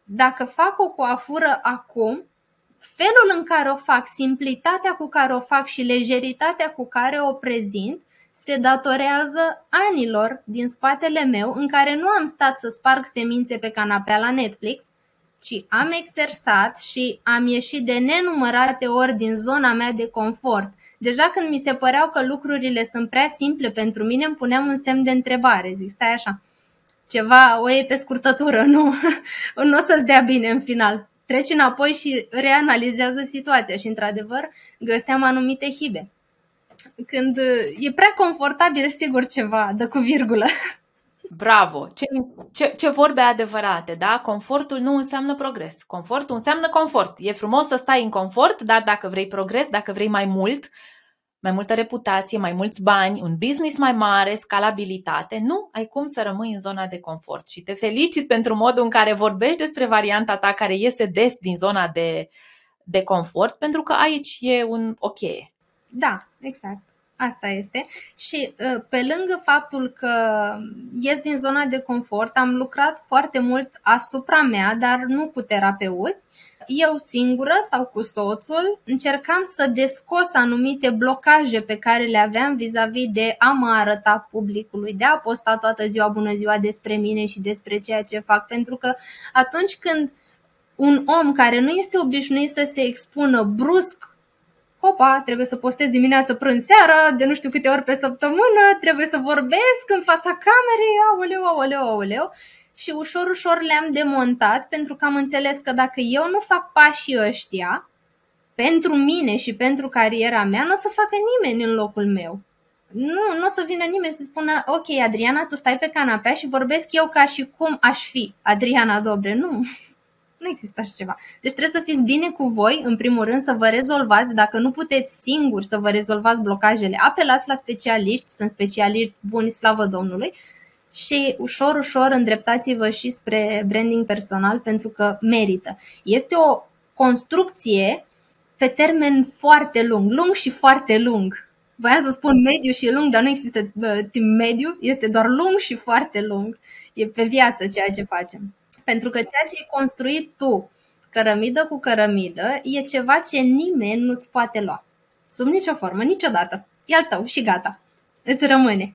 dacă fac o coafură acum, felul în care o fac, simplitatea cu care o fac și lejeritatea cu care o prezint, se datorează anilor din spatele meu în care nu am stat să sparg semințe pe canapea la Netflix, ci am exersat și am ieșit de nenumărate ori din zona mea de confort. Deja când mi se păreau că lucrurile sunt prea simple pentru mine, îmi puneam un semn de întrebare. Zic, stai așa, ceva o iei pe scurtătură, nu o să-ți dea bine în final. Treci înapoi și reanalizează situația și, într-adevăr, găseam anumite hibe. Când e prea confortabil, sigur ceva, dă cu virgulă. Bravo! Ce vorbe adevărate, da? Confortul nu înseamnă progres. Confortul înseamnă confort. E frumos să stai în confort, dar dacă vrei progres, dacă vrei mai mult, mai multă reputație, mai mulți bani, un business mai mare, scalabilitate, nu ai cum să rămâi în zona de confort. Și te felicit pentru modul în care vorbești despre varianta ta care iese des din zona de confort, pentru că aici e o cheie. Da, exact. Asta este. Și pe lângă faptul că ies din zona de confort, am lucrat foarte mult asupra mea, dar nu cu terapeuți. Eu singură sau cu soțul încercam să descos anumite blocaje pe care le aveam vis-a-vis de a mă arăta publicului, de a posta toată ziua bună ziua despre mine și despre ceea ce fac, pentru că atunci când un om care nu este obișnuit să se expună brusc, hopa, trebuie să postez dimineață, prânz, seara, de nu știu câte ori pe săptămână, trebuie să vorbesc în fața camerei, aoleu, și ușor, ușor le-am demontat, pentru că am înțeles că dacă eu nu fac pașii ăștia, pentru mine și pentru cariera mea, nu o să facă nimeni în locul meu. Nu o să vină nimeni să spună, ok, Adriana, tu stai pe canapea și vorbesc eu ca și cum aș fi Adriana Dobre. Nu există așa ceva. Deci trebuie să fiți bine cu voi, în primul rând, să vă rezolvați. Dacă nu puteți singuri să vă rezolvați blocajele, apelați la specialiști, sunt specialiști buni, slavă Domnului. Și ușor, ușor îndreptați-vă și spre branding personal, pentru că merită. Este o construcție pe termen foarte lung și foarte lung. Voiam să spun mediu și lung, dar nu există timp mediu, este doar lung și foarte lung. E pe viață ceea ce facem. Pentru că ceea ce ai construit tu, cărămidă cu cărămidă, e ceva ce nimeni nu-ți poate lua. Sub nicio formă, niciodată. E al tău și gata. Îți rămâne.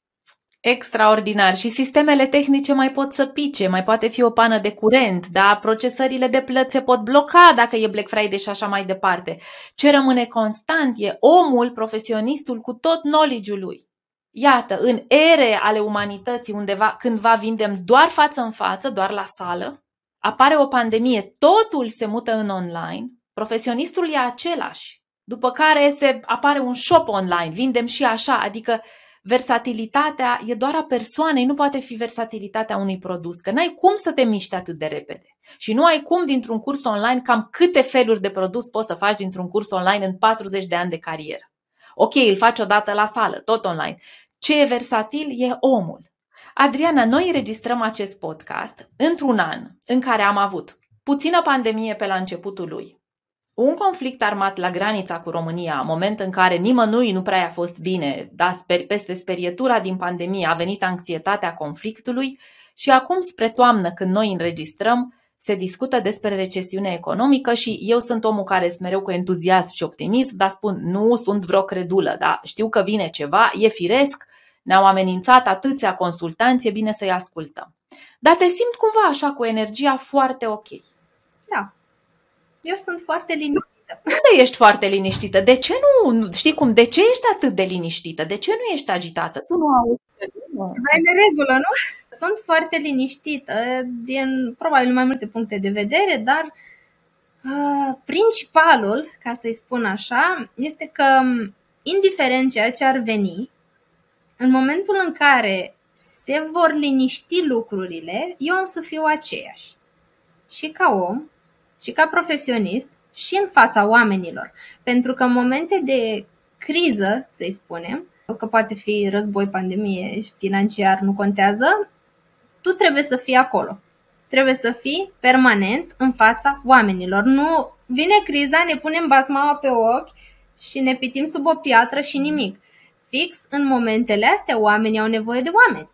Extraordinar. Și sistemele tehnice mai pot să pice, mai poate fi o pană de curent, da? Procesările de plăți se pot bloca dacă e Black Friday și așa mai departe. Ce rămâne constant e omul, profesionistul, cu tot knowledge-ul lui. Iată, în ere ale umanității, undeva cândva vindem doar față în față, doar la sală, apare o pandemie, totul se mută în online, profesionistul e același, după care apare un shop online, vindem și așa, adică versatilitatea e doar a persoanei, nu poate fi versatilitatea unui produs, că n-ai cum să te miști atât de repede. Și nu ai cum dintr-un curs online, cam câte feluri de produs poți să faci dintr-un curs online în 40 de ani de carieră. Ok, îl faci odată la sală, tot online. Ce e versatil e omul. Adriana, noi înregistrăm acest podcast într-un an în care am avut puțină pandemie pe la începutul lui, un conflict armat la granița cu România, moment în care nimănui nu prea a fost bine, dar peste sperietura din pandemie a venit anxietatea conflictului și acum spre toamnă, când noi înregistrăm, se discută despre recesiunea economică și eu sunt omul care sunt mereu cu entuziasm și optimism, dar spun, nu sunt vreo credulă, dar știu că vine ceva, e firesc, ne-au amenințat atâția consultanți, e bine să-i ascultăm. Dar te simt cumva așa cu energia foarte ok. Da. Eu sunt foarte liniștită. Unde ești foarte liniștită? De ce nu? Știi cum? De ce ești atât de liniștită? De ce nu ești agitată? Tu nu auzi. Mai de regulă, nu? Sunt foarte liniștită din probabil mai multe puncte de vedere, dar principalul, ca să-i spun așa, este că indiferent ceea ce ar veni, în momentul în care se vor liniști lucrurile, eu am să fiu aceeași. Și ca om, și ca profesionist, și în fața oamenilor. Pentru că în momente de criză, să-i spunem, că poate fi război, pandemie, financiar, nu contează, tu trebuie să fii acolo. Trebuie să fii permanent în fața oamenilor. Nu vine criza, ne punem basmaua pe ochi și ne pitim sub o piatră și nimic. Fix în momentele astea oamenii au nevoie de oameni.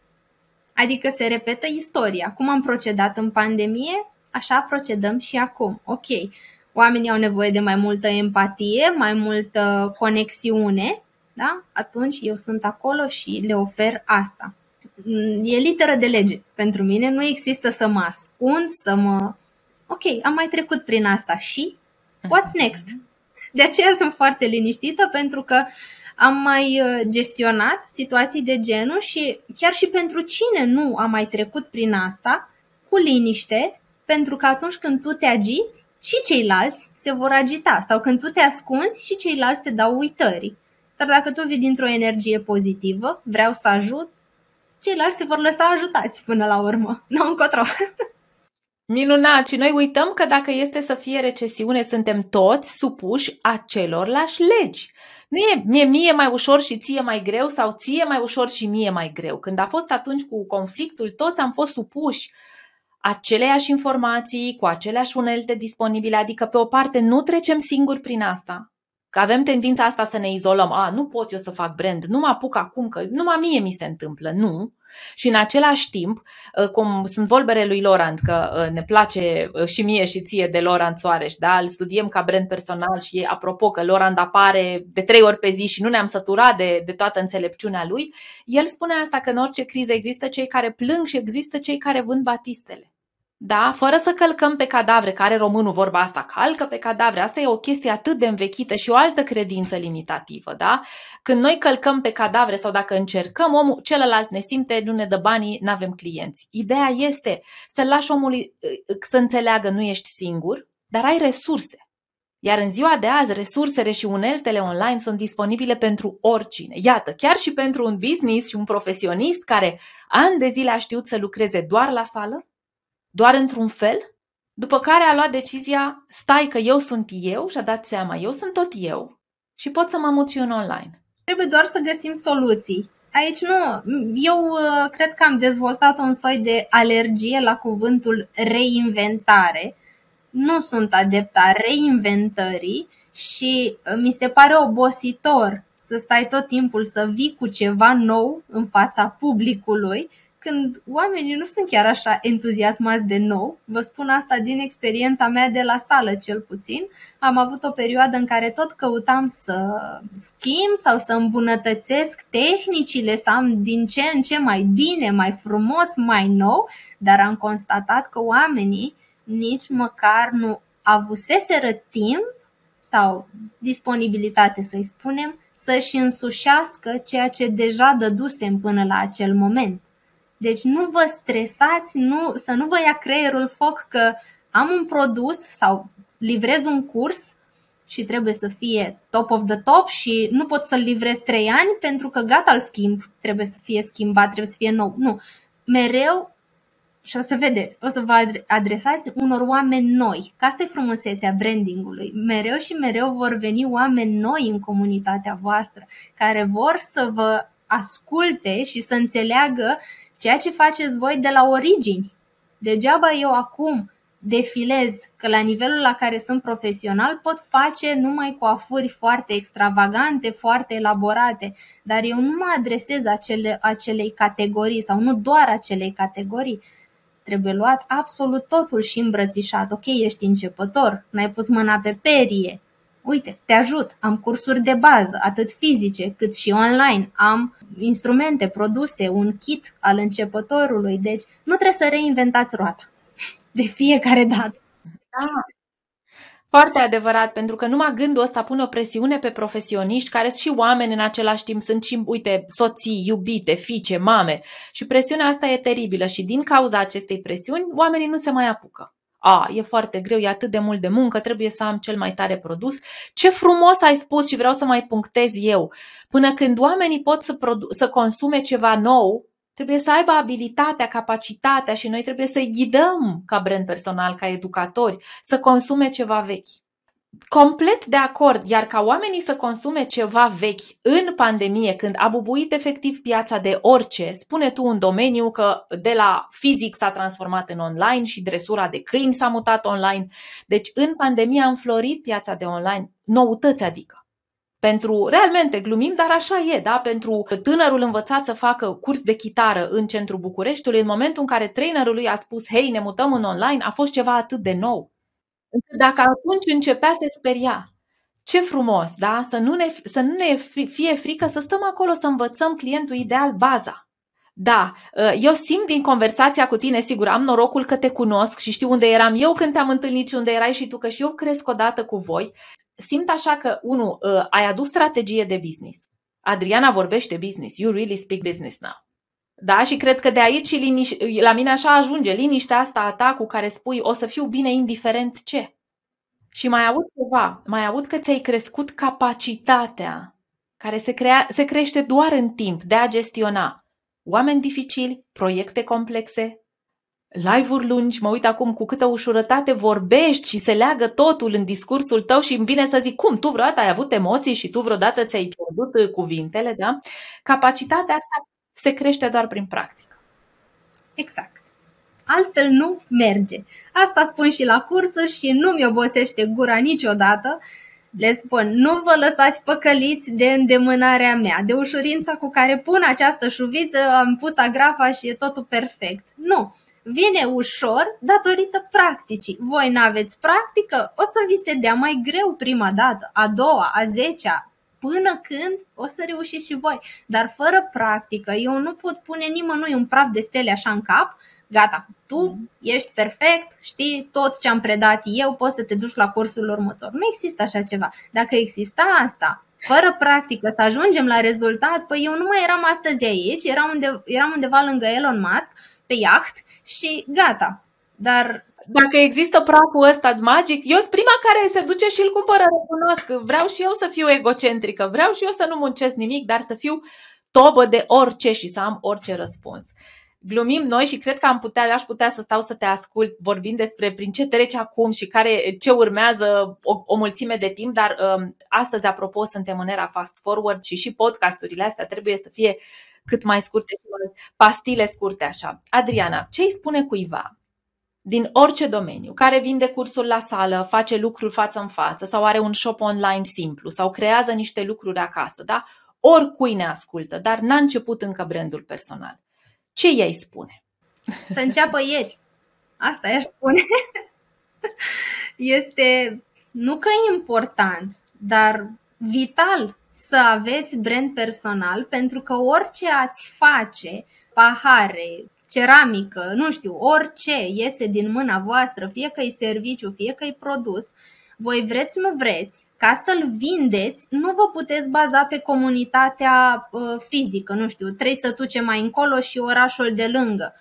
Adică se repetă istoria. Cum am procedat în pandemie, așa procedăm și acum. Ok, oamenii au nevoie de mai multă empatie, mai multă conexiune, da? Atunci eu sunt acolo și le ofer asta. E literă de lege. Pentru mine nu există să mă ascund, Ok, am mai trecut prin asta și what's next? De aceea sunt foarte liniștită, pentru că am mai gestionat situații de genul și chiar și pentru cine nu a mai trecut prin asta, cu liniște, pentru că atunci când tu te agiți, și ceilalți se vor agita, sau când tu te ascunzi și ceilalți te dau uitării. Dar dacă tu vii dintr-o energie pozitivă, vreau să ajut, ceilalți se vor lăsa ajutați până la urmă. Nu încotro. Minunat! Și noi uităm că dacă este să fie recesiune, suntem toți supuși acelorlași legi. Nu e mie mai ușor și ție mai greu sau ție mai ușor și mie mai greu. Când a fost atunci cu conflictul, toți am fost supuși aceleași informații, cu aceleași unelte disponibile, adică pe o parte nu trecem singuri prin asta, că avem tendința asta să ne izolăm, nu pot eu să fac brand, nu mă apuc acum, că numai mie mi se întâmplă, nu. Și în același timp, cum sunt vorbele lui Lorant, că ne place și mie și ție de Lorant Soare, da? Îl studiem ca brand personal și apropo că Lorant apare de 3 ori pe zi și nu ne-am săturat de toată înțelepciunea lui. El spune asta, că în orice criză există cei care plâng și există cei care vând batistele. Da, fără să călcăm pe cadavre, care românul vorba asta, calcă pe cadavre, asta e o chestie atât de învechită și o altă credință limitativă, da? Când noi călcăm pe cadavre sau dacă încercăm, omul celălalt ne simte, nu ne dă banii, n-avem clienți. Ideea este să lași omului să înțeleagă, nu ești singur, dar ai resurse. Iar în ziua de azi, resursele și uneltele online sunt disponibile pentru oricine. Iată, chiar și pentru un business și un profesionist care ani de zile a știut să lucreze doar la sală, doar într-un fel, după care a luat decizia, stai că eu sunt eu și a dat seama, eu sunt tot eu și pot să mă mut și în online. Trebuie doar să găsim soluții. Aici nu, eu cred că am dezvoltat un soi de alergie la cuvântul reinventare. Nu sunt adepta reinventării și mi se pare obositor să stai tot timpul să vii cu ceva nou în fața publicului, când oamenii nu sunt chiar așa entuziasmați de nou. Vă spun asta din experiența mea de la sală, cel puțin. Am avut o perioadă în care tot căutam să schimb sau să îmbunătățesc tehnicile, să am din ce în ce mai bine, mai frumos, mai nou, dar am constatat că oamenii nici măcar nu avuseseră timp sau disponibilitate, să-i spunem, să-și însușească ceea ce deja dădusem până la acel moment. Deci nu vă stresați, să nu vă ia creierul foc că am un produs sau livrez un curs și trebuie să fie top of the top și nu pot să-l livrez 3 ani pentru că gata, îl schimb, trebuie să fie schimbat, trebuie să fie nou. Nu, mereu, și o să vedeți, o să vă adresați unor oameni noi, că asta e frumusețea brandingului. Mereu și mereu vor veni oameni noi în comunitatea voastră care vor să vă asculte și să înțeleagă ceea ce faceți voi de la origini. Degeaba eu acum defilez că la nivelul la care sunt profesional pot face numai coafuri foarte extravagante, foarte elaborate, dar eu nu mă adresez acelei categorii sau nu doar acelei categorii. Trebuie luat absolut totul și îmbrățișat. Ok, ești începător, n-ai pus mâna pe perie. Uite, te ajut, am cursuri de bază, atât fizice cât și online, am instrumente, produse, un kit al începătorului, deci nu trebuie să reinventați roata de fiecare dată. Da. Foarte adevărat, pentru că numai gândul ăsta pune o presiune pe profesioniști care sunt și oameni în același timp, sunt și, uite, soții, iubite, fiice, mame și presiunea asta e teribilă și din cauza acestei presiuni oamenii nu se mai apucă. E foarte greu, e atât de mult de muncă, trebuie să am cel mai tare produs. Ce frumos ai spus și vreau să mai punctez eu. Până când oamenii pot să consume ceva nou, trebuie să aibă abilitatea, capacitatea și noi trebuie să-i ghidăm ca brand personal, ca educatori, să consume ceva vechi. Complet de acord, iar ca oamenii să consume ceva vechi în pandemie, când a bubuit efectiv piața de orice, spune tu un domeniu că de la fizic s-a transformat în online și dresura de câini s-a mutat online. Deci în pandemie a înflorit piața de online, noutăți adică. Pentru, realmente glumim, dar așa e, da? Pentru tânărul învățat să facă curs de chitară în centrul Bucureștiului, în momentul în care trainerul lui a spus, hei, ne mutăm în online, a fost ceva atât de nou. Dacă atunci începea, se speria. Ce frumos, da? Să nu ne fie frică să stăm acolo, să învățăm clientul ideal baza. Da, eu simt din conversația cu tine, sigur, am norocul că te cunosc și știu unde eram eu când te-am întâlnit și unde erai și tu, că și eu cresc odată cu voi. Simt așa că, 1, ai adus strategie de business. Adriana vorbește business, you really speak business now. Da, și cred că de aici și la mine așa ajunge liniștea asta a ta cu care spui o să fiu bine indiferent ce. Și mai aud ceva, mai aud că ți-ai crescut capacitatea care se crește doar în timp de a gestiona oameni dificili, proiecte complexe, live-uri lungi, mă uit acum cu câtă ușurătate vorbești și se leagă totul în discursul tău și îmi vine să zic, cum, tu vreodată ai avut emoții și tu vreodată ți-ai pierdut cuvintele, da? Capacitatea asta se crește doar prin practică. Exact. Altfel nu merge. Asta spun și la cursuri și nu mi obosește gura niciodată. Le spun, nu vă lăsați păcăliți de îndemânarea mea, de ușurința cu care pun această șuviță, am pus agrafa și e totul perfect. Nu. Vine ușor datorită practicii. Voi n-aveți practică, o să vi se dea mai greu prima dată, a doua, a 10-a. Până când o să reușiți și voi. Dar fără practică, eu nu pot pune nimănui un praf de stele așa în cap. Gata, tu ești perfect, știi tot ce am predat eu, poți să te duci la cursul următor. Nu există așa ceva. Dacă exista asta, fără practică, să ajungem la rezultat, păi eu nu mai eram astăzi aici, eram undeva lângă Elon Musk, pe iaht și gata. Dar Dacă există praful ăsta magic, eu sunt prima care se duce și îl cumpără, recunosc. Vreau și eu să fiu egocentrică, vreau și eu să nu muncesc nimic, dar să fiu tobă de orice și să am orice răspuns. Glumim noi și cred că aș putea să stau să te ascult vorbind despre prin ce treci acum și ce urmează o mulțime de timp, dar astăzi, apropo, suntem în era fast forward și podcasturile astea trebuie să fie cât mai scurte, pastile scurte așa. Adriana, ce îi spune cuiva din orice domeniu, care vinde cursuri la sală, face lucruri față în față sau are un shop online simplu sau creează niște lucruri acasă, da? Oricui ne ascultă, dar n-a început încă brandul personal. Ce i-ai spune? Să înceapă ieri. Asta i-aș spune. Este, nu că e important, dar vital să aveți brand personal, pentru că orice ați face, pahare, ceramică, nu știu, orice iese din mâna voastră, fie că e serviciu, fie că e produs, voi vreți, nu vreți, ca să-l vindeți, nu vă puteți baza pe comunitatea fizică, nu știu, trei sătuce mai încolo și orașul de lângă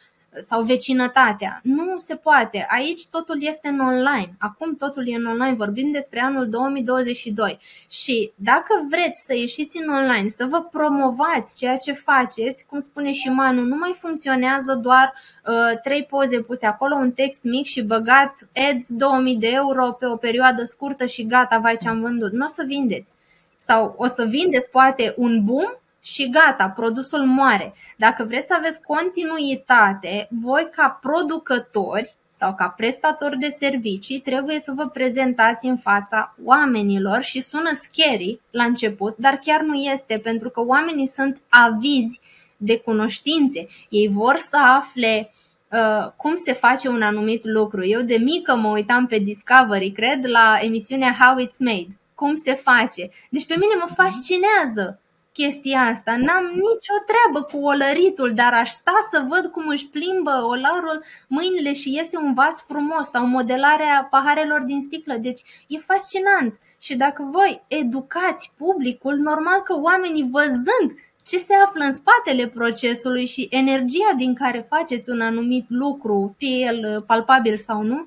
sau vecinătatea. Nu se poate. Aici totul este în online. Acum totul e în online. Vorbim despre anul 2022. Și dacă vreți să ieșiți în online, să vă promovați ceea ce faceți, cum spune și Manu, nu mai funcționează doar trei poze puse acolo, un text mic și băgat ads 2000 de euro pe o perioadă scurtă și gata, vai ce am vândut. Nu o să vindeți. Sau o să vindeți poate un boom și gata, produsul moare. Dacă vreți să aveți continuitate, voi ca producători sau ca prestatori de servicii trebuie să vă prezentați în fața oamenilor și sună scary la început, dar chiar nu este, pentru că oamenii sunt avizi de cunoștințe. Ei vor să afle cum se face un anumit lucru. Eu de mică mă uitam pe Discovery, cred, la emisiunea How It's Made, cum se face. Deci pe mine mă fascinează chestia asta, n-am nicio treabă cu olăritul, dar aș sta să văd cum își plimbă olarul mâinile și iese un vas frumos, sau modelarea paharelor din sticlă. Deci e fascinant și dacă voi educați publicul, normal că oamenii, văzând ce se află în spatele procesului și energia din care faceți un anumit lucru, fie el palpabil sau nu,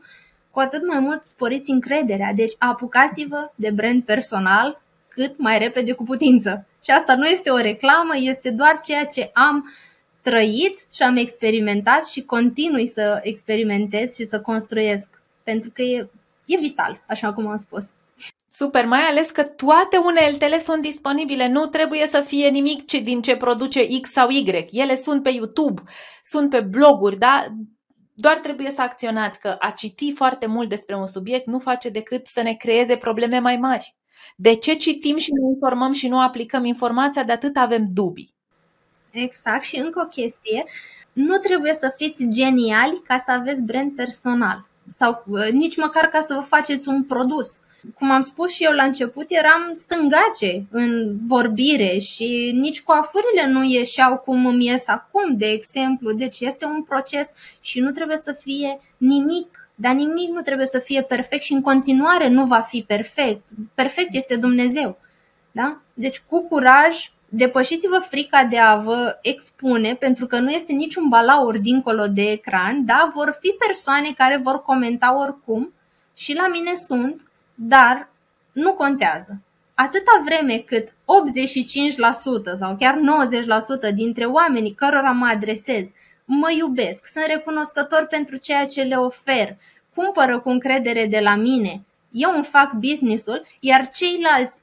cu atât mai mult sporiți încrederea. Deci apucați-vă de brand personal cât mai repede cu putință. Și asta nu este o reclamă, este doar ceea ce am trăit și am experimentat și continui să experimentez și să construiesc, pentru că e vital, așa cum am spus. Super, mai ales că toate uneltele sunt disponibile, nu trebuie să fie nimic din ce produce X sau Y. Ele sunt pe YouTube, sunt pe bloguri, da? Doar trebuie să acționați, că a citi foarte mult despre un subiect nu face decât să ne creeze probleme mai mari. De ce citim și nu informăm și nu aplicăm informația? De atât avem dubii. Exact. Și încă o chestie, nu trebuie să fiți geniali ca să aveți brand personal sau nici măcar ca să vă faceți un produs. Cum am spus și eu la început, eram stângace în vorbire și nici coafurile nu ieșeau cum îmi ies acum, de exemplu. Deci este un proces și nu trebuie să fie nimic. Dar nimic nu trebuie să fie perfect și în continuare nu va fi perfect. Perfect este Dumnezeu. Da? Deci cu curaj, depășiți-vă frica de a vă expune, pentru că nu este niciun balaur dincolo de ecran. Da? Vor fi persoane care vor comenta oricum și la mine sunt, dar nu contează. Atâta vreme cât 85% sau chiar 90% dintre oamenii cărora mă adresez mă iubesc, sunt recunoscător pentru ceea ce le ofer, cumpără cu încredere de la mine, eu îmi fac business-ul, iar ceilalți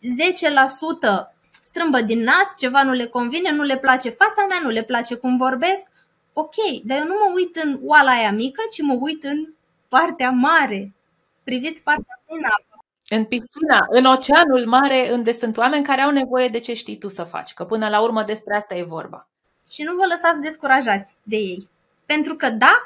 10% strâmbă din nas, ceva nu le convine, nu le place fața mea, nu le place cum vorbesc. Ok, dar eu nu mă uit în oala aia mică, ci mă uit în partea mare. Priviți partea din apă. În piscina, în oceanul mare, unde sunt oameni care au nevoie de ce știi tu să faci, că până la urmă despre asta e vorba. Și nu vă lăsați descurajați de ei. Pentru că da,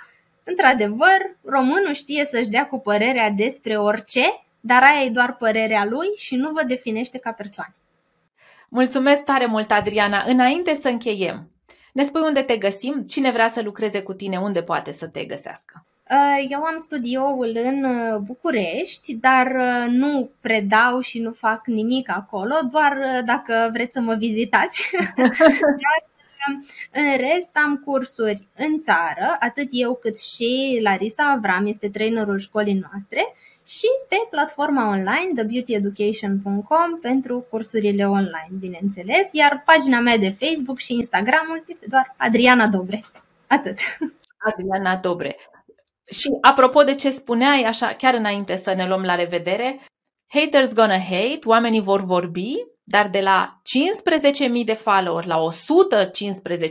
într-adevăr, românul știe să-și dea cu părerea despre orice, dar aia e doar părerea lui și nu vă definește ca persoană. Mulțumesc tare mult, Adriana. Înainte să încheiem, ne spui unde te găsim, cine vrea să lucreze cu tine, unde poate să te găsească? Eu am studioul în București, dar nu predau și nu fac nimic acolo, doar dacă vreți să mă vizitați. Dar În rest am cursuri în țară, atât eu cât și Larisa Avram, este trainerul școlii noastre, și pe platforma online thebeautyeducation.com pentru cursurile online, bineînțeles, iar pagina mea de Facebook și Instagram-ul este doar Adriana Dobre. Atât. Adriana Dobre. Și apropo de ce spuneai, așa, chiar înainte să ne luăm la revedere, haters gonna hate, oamenii vor vorbi, dar de la 15.000 de follower la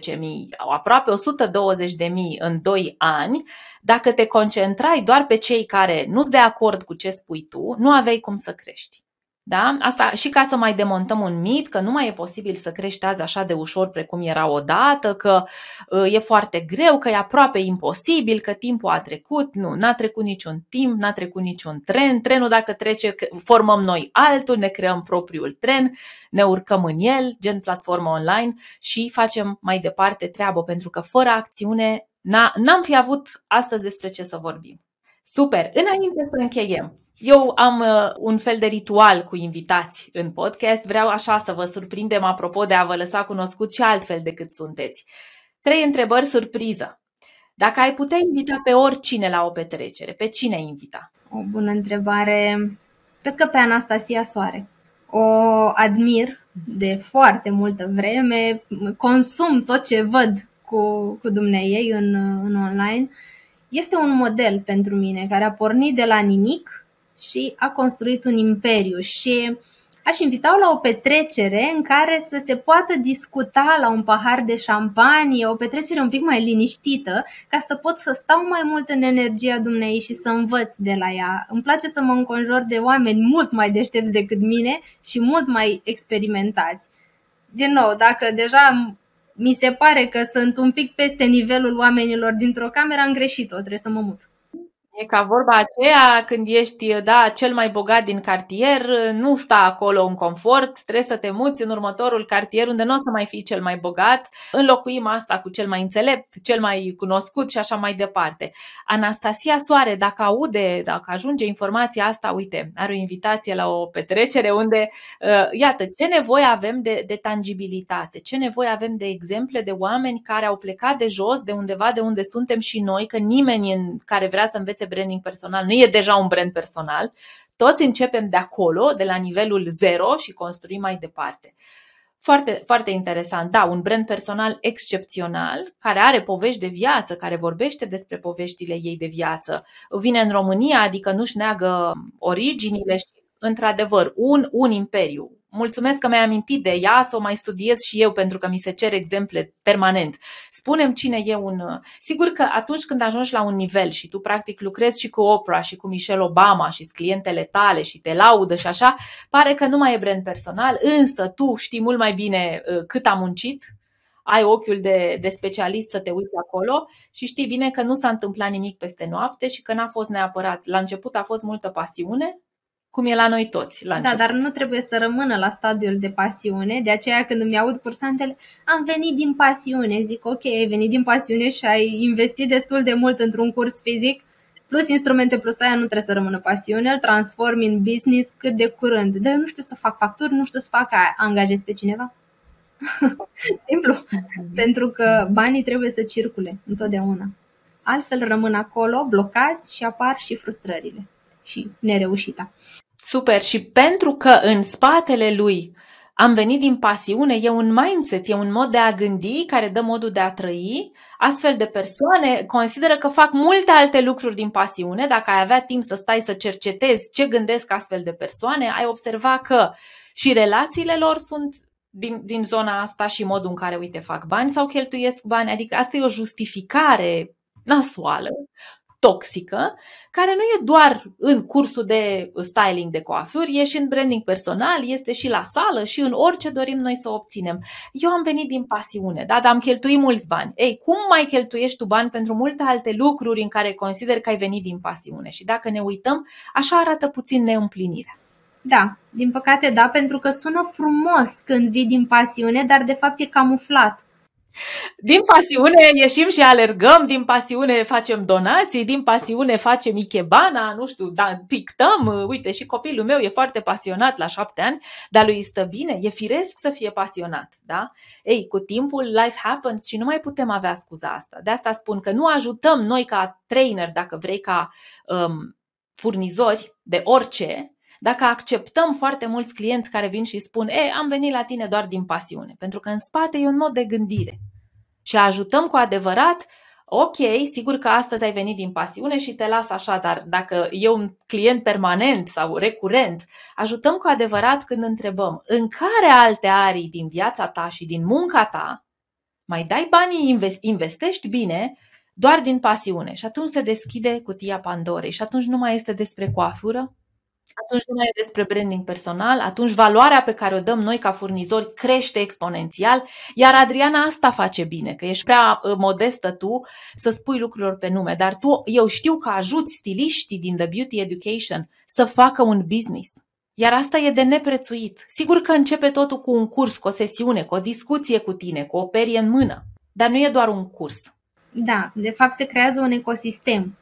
115.000, aproape 120.000 în 2 ani, dacă te concentrai doar pe cei care nu-s de acord cu ce spui tu, nu aveai cum să crești. Da? Asta și ca să mai demontăm un mit că nu mai e posibil să crești azi așa de ușor precum era odată, că e foarte greu, că e aproape imposibil, că timpul a trecut. Nu, n-a trecut niciun timp, n-a trecut niciun tren. Trenul dacă trece, formăm noi altul, ne creăm propriul tren, ne urcăm în el, gen platformă online, și facem mai departe treabă, pentru că fără acțiune n-am fi avut astăzi despre ce să vorbim. Super! Înainte să încheiem, eu am un fel de ritual cu invitați în podcast. Vreau așa să vă surprindem, apropo de a vă lăsa cunoscuți și altfel decât sunteți. 3 întrebări surpriză. Dacă ai putea invita pe oricine la o petrecere, pe cine ai invita? O bună întrebare. Cred că pe Anastasia Soare. O admir de foarte multă vreme. Consum tot ce văd cu dumneiei în online. Este un model pentru mine care a pornit de la nimic și a construit un imperiu, și aș invita-o la o petrecere în care să se poată discuta la un pahar de șampanie, o petrecere un pic mai liniștită, ca să pot să stau mai mult în energia dumneiei și să învăț de la ea. Îmi place să mă înconjor de oameni mult mai deștepți decât mine și mult mai experimentați. Din nou, dacă deja mi se pare că sunt un pic peste nivelul oamenilor dintr-o cameră, am greșit-o, trebuie să mă mut. E ca vorba aceea, când ești, da, cel mai bogat din cartier, nu sta acolo în confort, trebuie să te muți în următorul cartier unde nu o să mai fii cel mai bogat. Înlocuim asta cu cel mai înțelept, cel mai cunoscut și așa mai departe. Anastasia Soare, dacă ajunge informația asta, uite, are o invitație la o petrecere unde, iată, ce nevoie avem de tangibilitate, ce nevoie avem de exemple de oameni care au plecat de jos, de undeva, de unde suntem și noi, că nimeni care vrea să învețe branding personal nu e deja un brand personal. Toți începem de acolo, de la nivelul 0, și construim mai departe. Foarte, foarte interesant. Da, un brand personal excepțional, care are povești de viață, care vorbește despre poveștile ei de viață. Vine în România, adică nu-și neagă originile și, într-adevăr, un imperiu. Mulțumesc că mi-ai amintit de ea, să o mai studiez și eu, pentru că mi se cer exemple permanent. Spune-mi cine e un... Sigur că atunci când ajungi la un nivel și tu practic lucrezi și cu Oprah și cu Michelle Obama și clientele tale și te laudă și așa, pare că nu mai e brand personal, însă tu știi mult mai bine cât a muncit, ai ochiul de specialist să te uiți acolo și știi bine că nu s-a întâmplat nimic peste noapte și că n-a fost neapărat. La început a fost multă pasiune, cum e la noi toți la început. Da, dar nu trebuie să rămână la stadiul de pasiune, de aceea când îmi aud cursantele, am venit din pasiune, zic ok, ai venit din pasiune și ai investit destul de mult într-un curs fizic, plus instrumente, plus aia, nu trebuie să rămână pasiune, îl transformi în business cât de curând. Dar eu nu știu să fac facturi, nu știu să fac aia, angajez pe cineva? Simplu, pentru că banii trebuie să circule întotdeauna. Altfel rămân acolo blocați și apar și frustrările și nereușita. Super, și pentru că în spatele lui am venit din pasiune, e un mindset, e un mod de a gândi care dă modul de a trăi. Astfel de persoane consideră că fac multe alte lucruri din pasiune. Dacă ai avea timp să stai să cercetezi ce gândesc astfel de persoane, ai observa că și relațiile lor sunt din zona asta și modul în care, uite, fac bani sau cheltuiesc bani. Adică asta e o justificare nasoală, toxică, care nu e doar în cursul de styling de coafuri, e și în branding personal, este și la sală și în orice dorim noi să obținem. Eu am venit din pasiune, da? Dar am cheltuit mulți bani. Ei, cum mai cheltuiești tu bani pentru multe alte lucruri în care consider că ai venit din pasiune? Și dacă ne uităm, așa arată puțin neîmplinirea. Da, din păcate da, pentru că sună frumos când vii din pasiune, dar de fapt e camuflat. Din pasiune ieșim și alergăm, din pasiune facem donații, din pasiune facem ikebana, nu știu, da, pictăm. Uite, și copilul meu e foarte pasionat la 7 ani, dar lui stă bine, e firesc să fie pasionat, da? Ei, cu timpul life happens și nu mai putem avea scuza asta. De asta spun că nu ajutăm noi ca trainer, dacă vrei, ca furnizori de orice, dacă acceptăm foarte mulți clienți care vin și spun am venit la tine doar din pasiune, pentru că în spate e un mod de gândire. Și ajutăm cu adevărat, ok, sigur că astăzi ai venit din pasiune și te las așa, dar dacă e un client permanent sau recurent, ajutăm cu adevărat când întrebăm în care alte arii din viața ta și din munca ta mai dai banii, investești bine doar din pasiune. Și atunci se deschide cutia Pandorei și atunci nu mai este despre coafură, atunci nu mai e despre branding personal, atunci valoarea pe care o dăm noi ca furnizori crește exponențial, iar Adriana asta face bine, că ești prea modestă tu să spui lucrurilor pe nume, dar eu știu că ajuți stiliștii din The Beauty Education să facă un business, iar asta e de neprețuit. Sigur că începe totul cu un curs, cu o sesiune, cu o discuție cu tine, cu o perie în mână, dar nu e doar un curs. Da, de fapt se creează un ecosistem.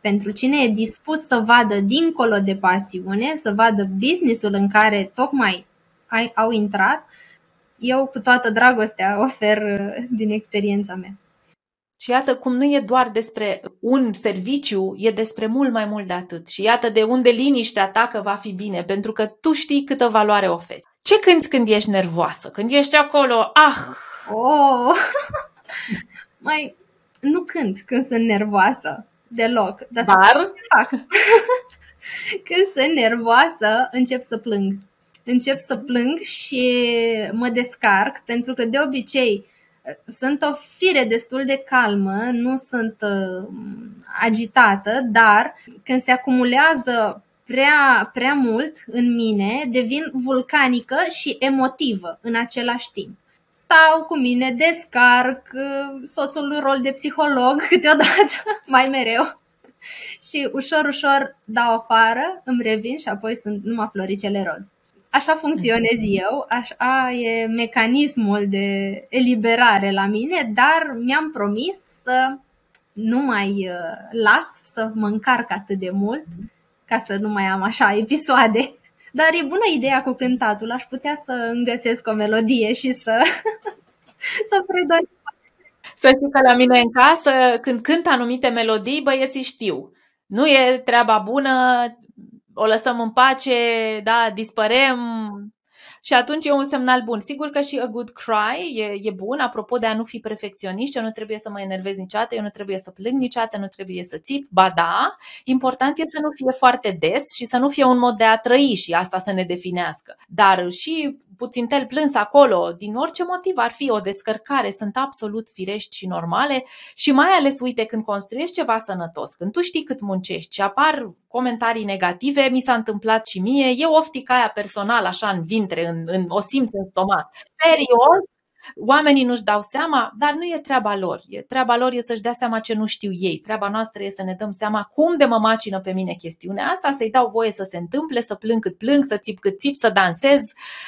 Pentru cine e dispus să vadă dincolo de pasiune, să vadă business-ul în care tocmai au intrat, eu cu toată dragostea ofer din experiența mea. Și iată cum nu e doar despre un serviciu, e despre mult mai mult de atât. Și iată de unde liniștea ta că va fi bine, pentru că tu știi câtă valoare oferi. Ce cânti când ești nervoasă? Când ești acolo, Mai nu cânt când sunt nervoasă. Deloc, dar ce fac? Când sunt nervoasă, încep să plâng. Încep să plâng și mă descarc, pentru că de obicei sunt o fire destul de calmă, nu sunt agitată, dar când se acumulează prea mult în mine, devin vulcanică și emotivă în același timp. Stau cu mine, descarc, soțul rol de psiholog câteodată, mai mereu. Și ușor, ușor dau afară, îmi revin și apoi sunt numai floricele roz. Așa funcționez eu, așa e mecanismul de eliberare la mine, dar mi-am promis să nu mai las să mă încarc atât de mult, ca să nu mai am așa episoade. Dar e bună ideea cu cântatul, aș putea să îmi găsesc o melodie și să predosesc. Să știu că la mine în casă, când cânt anumite melodii, băieții știu. Nu e treaba bună, o lăsăm în pace, da, dispărem. Și atunci e un semnal bun. Sigur că și a good cry e bun. Apropo de a nu fi perfecționist, eu nu trebuie să mă enervez niciodată, eu nu trebuie să plâng niciodată, nu trebuie să țip. Ba da, important e să nu fie foarte des și să nu fie un mod de a trăi și asta să ne definească. Dar și puțintel plâns acolo, din orice motiv ar fi, o descărcare, sunt absolut firești și normale. Și mai ales, uite, când construiești ceva sănătos, când tu știi cât muncești și apar comentarii negative, mi s-a întâmplat și mie, eu oftica aia personală așa în vintre, în o simț în stomac. Serios? Oamenii nu-și dau seama, dar nu e treaba lor. Treaba lor e să-și dea seama ce nu știu ei. Treaba noastră e să ne dăm seama cum de mă macină pe mine chestiunea asta, să-i dau voie să se întâmple, să plâng cât plâng, să țip cât țip, să dansez,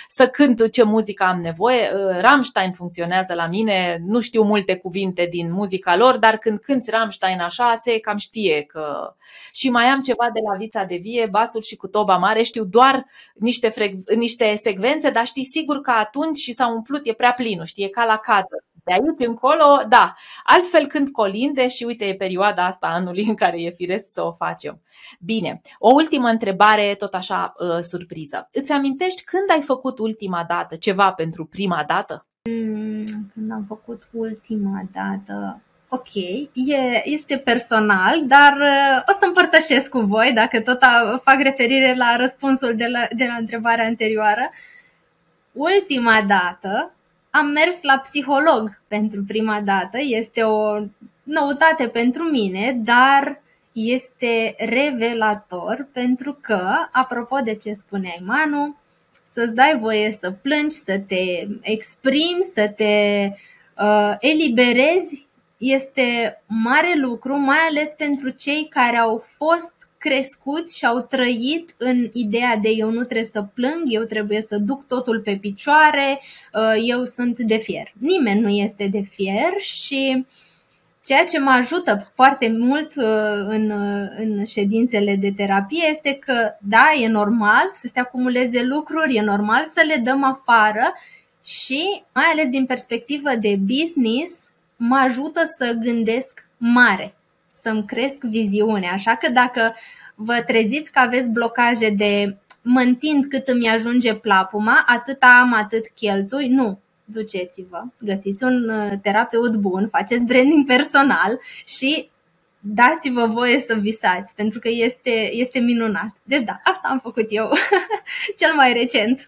să cânt ce muzică am nevoie. Rammstein funcționează la mine, nu știu multe cuvinte din muzica lor, dar când cânti Rammstein așa, se cam știe că... Și mai am ceva de la Vița de Vie, Basul și cu Toba Mare, știu doar niște secvențe, dar știi sigur că atunci și s-a umplut, e prea plin. Nu știe, ca la cadă. De aici încolo, da. Altfel când colinde și uite, e perioada asta anului în care e firesc să o facem. Bine, o ultimă întrebare, tot așa surpriză. Îți amintești când ai făcut ultima dată ceva pentru prima dată? Când am făcut ultima dată... Ok, este personal, dar o să împărtășesc cu voi, dacă tot fac referire la răspunsul de la întrebarea anterioară. Ultima dată am mers la psiholog pentru prima dată, este o noutate pentru mine, dar este revelator pentru că, apropo de ce spuneai, Manu, să-ți dai voie să plângi, să te exprimi, să te eliberezi, este mare lucru, mai ales pentru cei care au fost crescuți și au trăit în ideea de eu nu trebuie să plâng, eu trebuie să duc totul pe picioare, eu sunt de fier. Nimeni nu este de fier și ceea ce mă ajută foarte mult în ședințele de terapie este că da, e normal să se acumuleze lucruri, e normal să le dăm afară și mai ales din perspectivă de business mă ajută să gândesc mare, să-mi cresc viziunea. Așa că dacă vă treziți că aveți blocaje de mă întind cât îmi ajunge plapuma, atât am, atât cheltui, nu. Duceți-vă, găsiți un terapeut bun, faceți branding personal și dați-vă voie să visați, pentru că este minunat. Deci da, asta am făcut eu cel mai recent.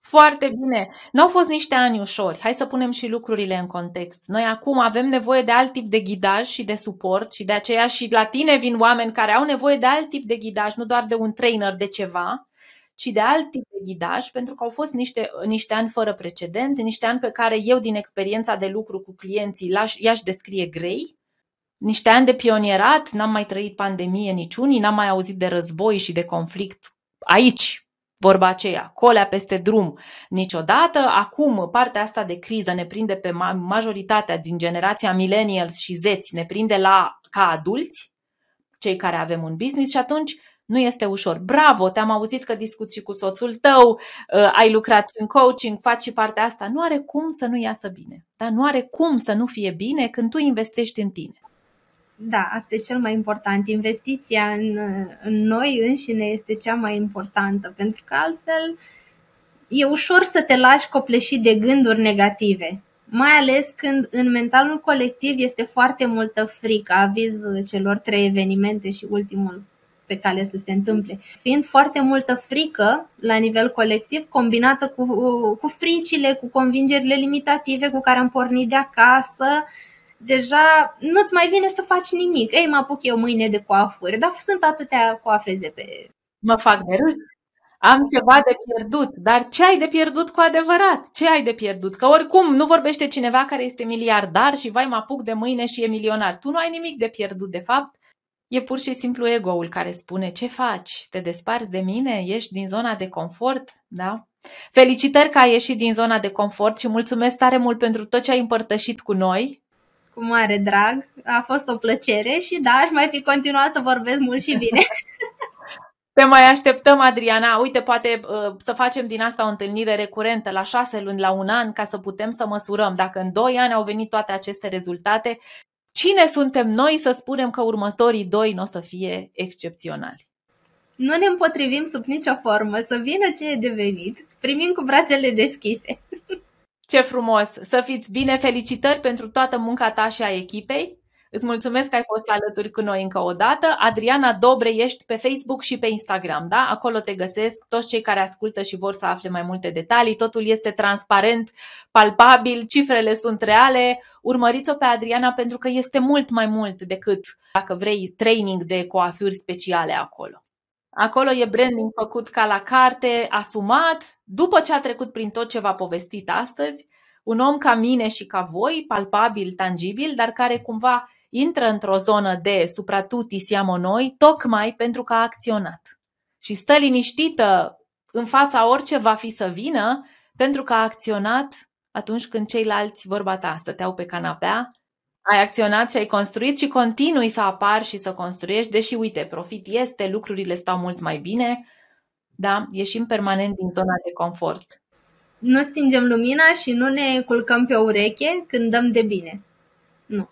Foarte bine. N-au fost niște ani ușori. Hai să punem și lucrurile în context. Noi acum avem nevoie de alt tip de ghidaj și de suport și de aceea și la tine vin oameni care au nevoie de alt tip de ghidaj, nu doar de un trainer de ceva, ci de alt tip de ghidaj, pentru că au fost niște ani fără precedent, niște ani pe care eu din experiența de lucru cu clienții i-aș descrie grei, niște ani de pionierat, n-am mai trăit pandemie niciunii, n-am mai auzit de război și de conflict aici, vorba aceea, colea peste drum niciodată. Acum partea asta de criză ne prinde pe majoritatea din generația millennials și zeți, ne prinde ca adulți, cei care avem un business și atunci nu este ușor. Bravo, te-am auzit că discuți și cu soțul tău, ai lucrat în coaching, faci și partea asta. Nu are cum să nu iasă bine. Dar nu are cum să nu fie bine când tu investești în tine. Da, asta e cel mai important. Investiția în noi înșine este cea mai importantă, pentru că altfel e ușor să te lași copleșit de gânduri negative. Mai ales când în mentalul colectiv este foarte multă frică, aviz celor 3 evenimente și ultimul pe cale să se întâmple. Fiind foarte multă frică la nivel colectiv, combinată cu fricile, cu convingerile limitative cu care am pornit de acasă, deja nu-ți mai vine să faci nimic. Ei, mă apuc eu mâine de coafuri, dar sunt atâtea coafeze pe... Mă fac de râs. Am ceva de pierdut, dar ce ai de pierdut cu adevărat? Ce ai de pierdut? Că oricum nu vorbește cineva care este miliardar și vai, mă apuc de mâine și e milionar. Tu nu ai nimic de pierdut, de fapt. E pur și simplu ego-ul care spune: ce faci? Te desparți de mine? Ești din zona de confort? Da? Felicitări că ai ieșit din zona de confort și mulțumesc tare mult pentru tot ce ai împărtășit cu noi. Cu mare drag, a fost o plăcere și da, aș mai fi continuat să vorbesc mult și bine. Te mai așteptăm, Adriana. Uite, poate să facem din asta o întâlnire recurentă la 6 luni, la 1 an, ca să putem să măsurăm dacă în 2 ani au venit toate aceste rezultate. Cine suntem noi să spunem că următorii 2 nu o să fie excepționali? Nu ne împotrivim sub nicio formă, să vină ce e devenit, primim cu brațele deschise. Ce frumos! Să fiți bine, felicitări pentru toată munca ta și a echipei. Îți mulțumesc că ai fost alături cu noi încă o dată. Adriana Dobre, ești pe Facebook și pe Instagram, da? Acolo te găsesc, toți cei care ascultă și vor să afle mai multe detalii. Totul este transparent, palpabil, cifrele sunt reale. Urmăriți-o pe Adriana pentru că este mult mai mult decât, dacă vrei, training de coafuri speciale acolo. Acolo e branding făcut ca la carte, asumat, după ce a trecut prin tot ce v-a povestit astăzi. Un om ca mine și ca voi, palpabil, tangibil, dar care cumva intră într-o zonă de supra tutti siamo noi, tocmai pentru că a acționat. Și stă liniștită în fața orice va fi să vină, pentru că a acționat atunci când ceilalți, vorba ta, stăteau pe canapea, ai acționat și ai construit și continui să apari și să construiești, deși, uite, profit este, lucrurile stau mult mai bine, da? Ieșim permanent din zona de confort. Nu stingem lumina și nu ne culcăm pe o ureche când dăm de bine. Nu.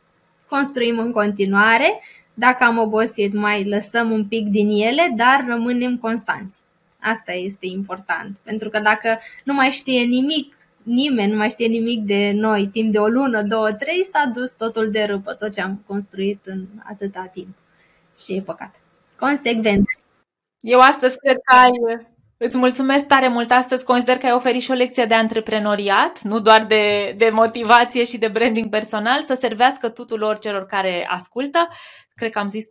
Construim în continuare. Dacă am obosit, mai lăsăm un pic din ele, dar rămânem constanți. Asta este important. Pentru că dacă nu mai știe nimic, nimeni nu mai știe nimic de noi timp de o lună, 2, 3, s-a dus totul de râpă, tot ce am construit în atâta timp. Și e păcat. Consecvenți. Eu astăzi cred că îți mulțumesc tare mult astăzi, consider că ai oferit și o lecție de antreprenoriat, nu doar de motivație și de branding personal, să servească tuturor celor care ascultă. Cred că am zis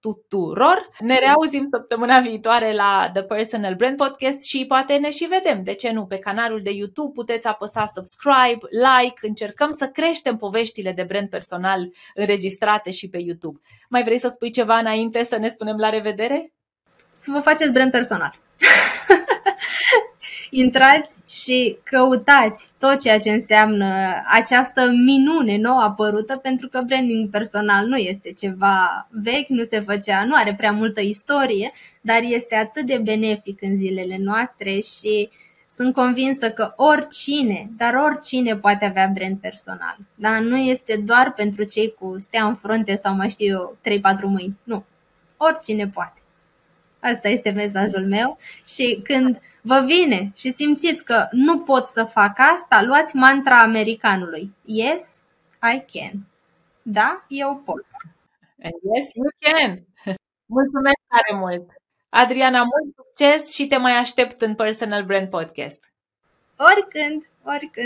tuturor. Ne reauzim săptămâna viitoare la The Personal Brand Podcast și poate ne și vedem, de ce nu, pe canalul de YouTube. Puteți apăsa subscribe, like, încercăm să creștem poveștile de brand personal înregistrate și pe YouTube. Mai vrei să spui ceva înainte să ne spunem la revedere? Să vă faceți brand personal. Intrați și căutați tot ceea ce înseamnă această minune nouă apărută, pentru că branding personal nu este ceva vechi, nu se făcea, nu are prea multă istorie, dar este atât de benefic în zilele noastre și sunt convinsă că oricine, dar oricine poate avea brand personal. Dar nu este doar pentru cei cu stea în frunte sau mai știu eu, 3-4 mâini. Nu. Oricine poate. Asta este mesajul meu și când vă vine și simțiți că nu pot să fac asta, luați mantra americanului. Yes, I can. Da, eu pot. And yes, you can. Mulțumesc tare mult. Adriana, mult succes și te mai aștept în Personal Brand Podcast. Oricând.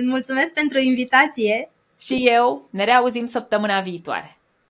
Mulțumesc pentru invitație. Și eu. Ne reauzim săptămâna viitoare.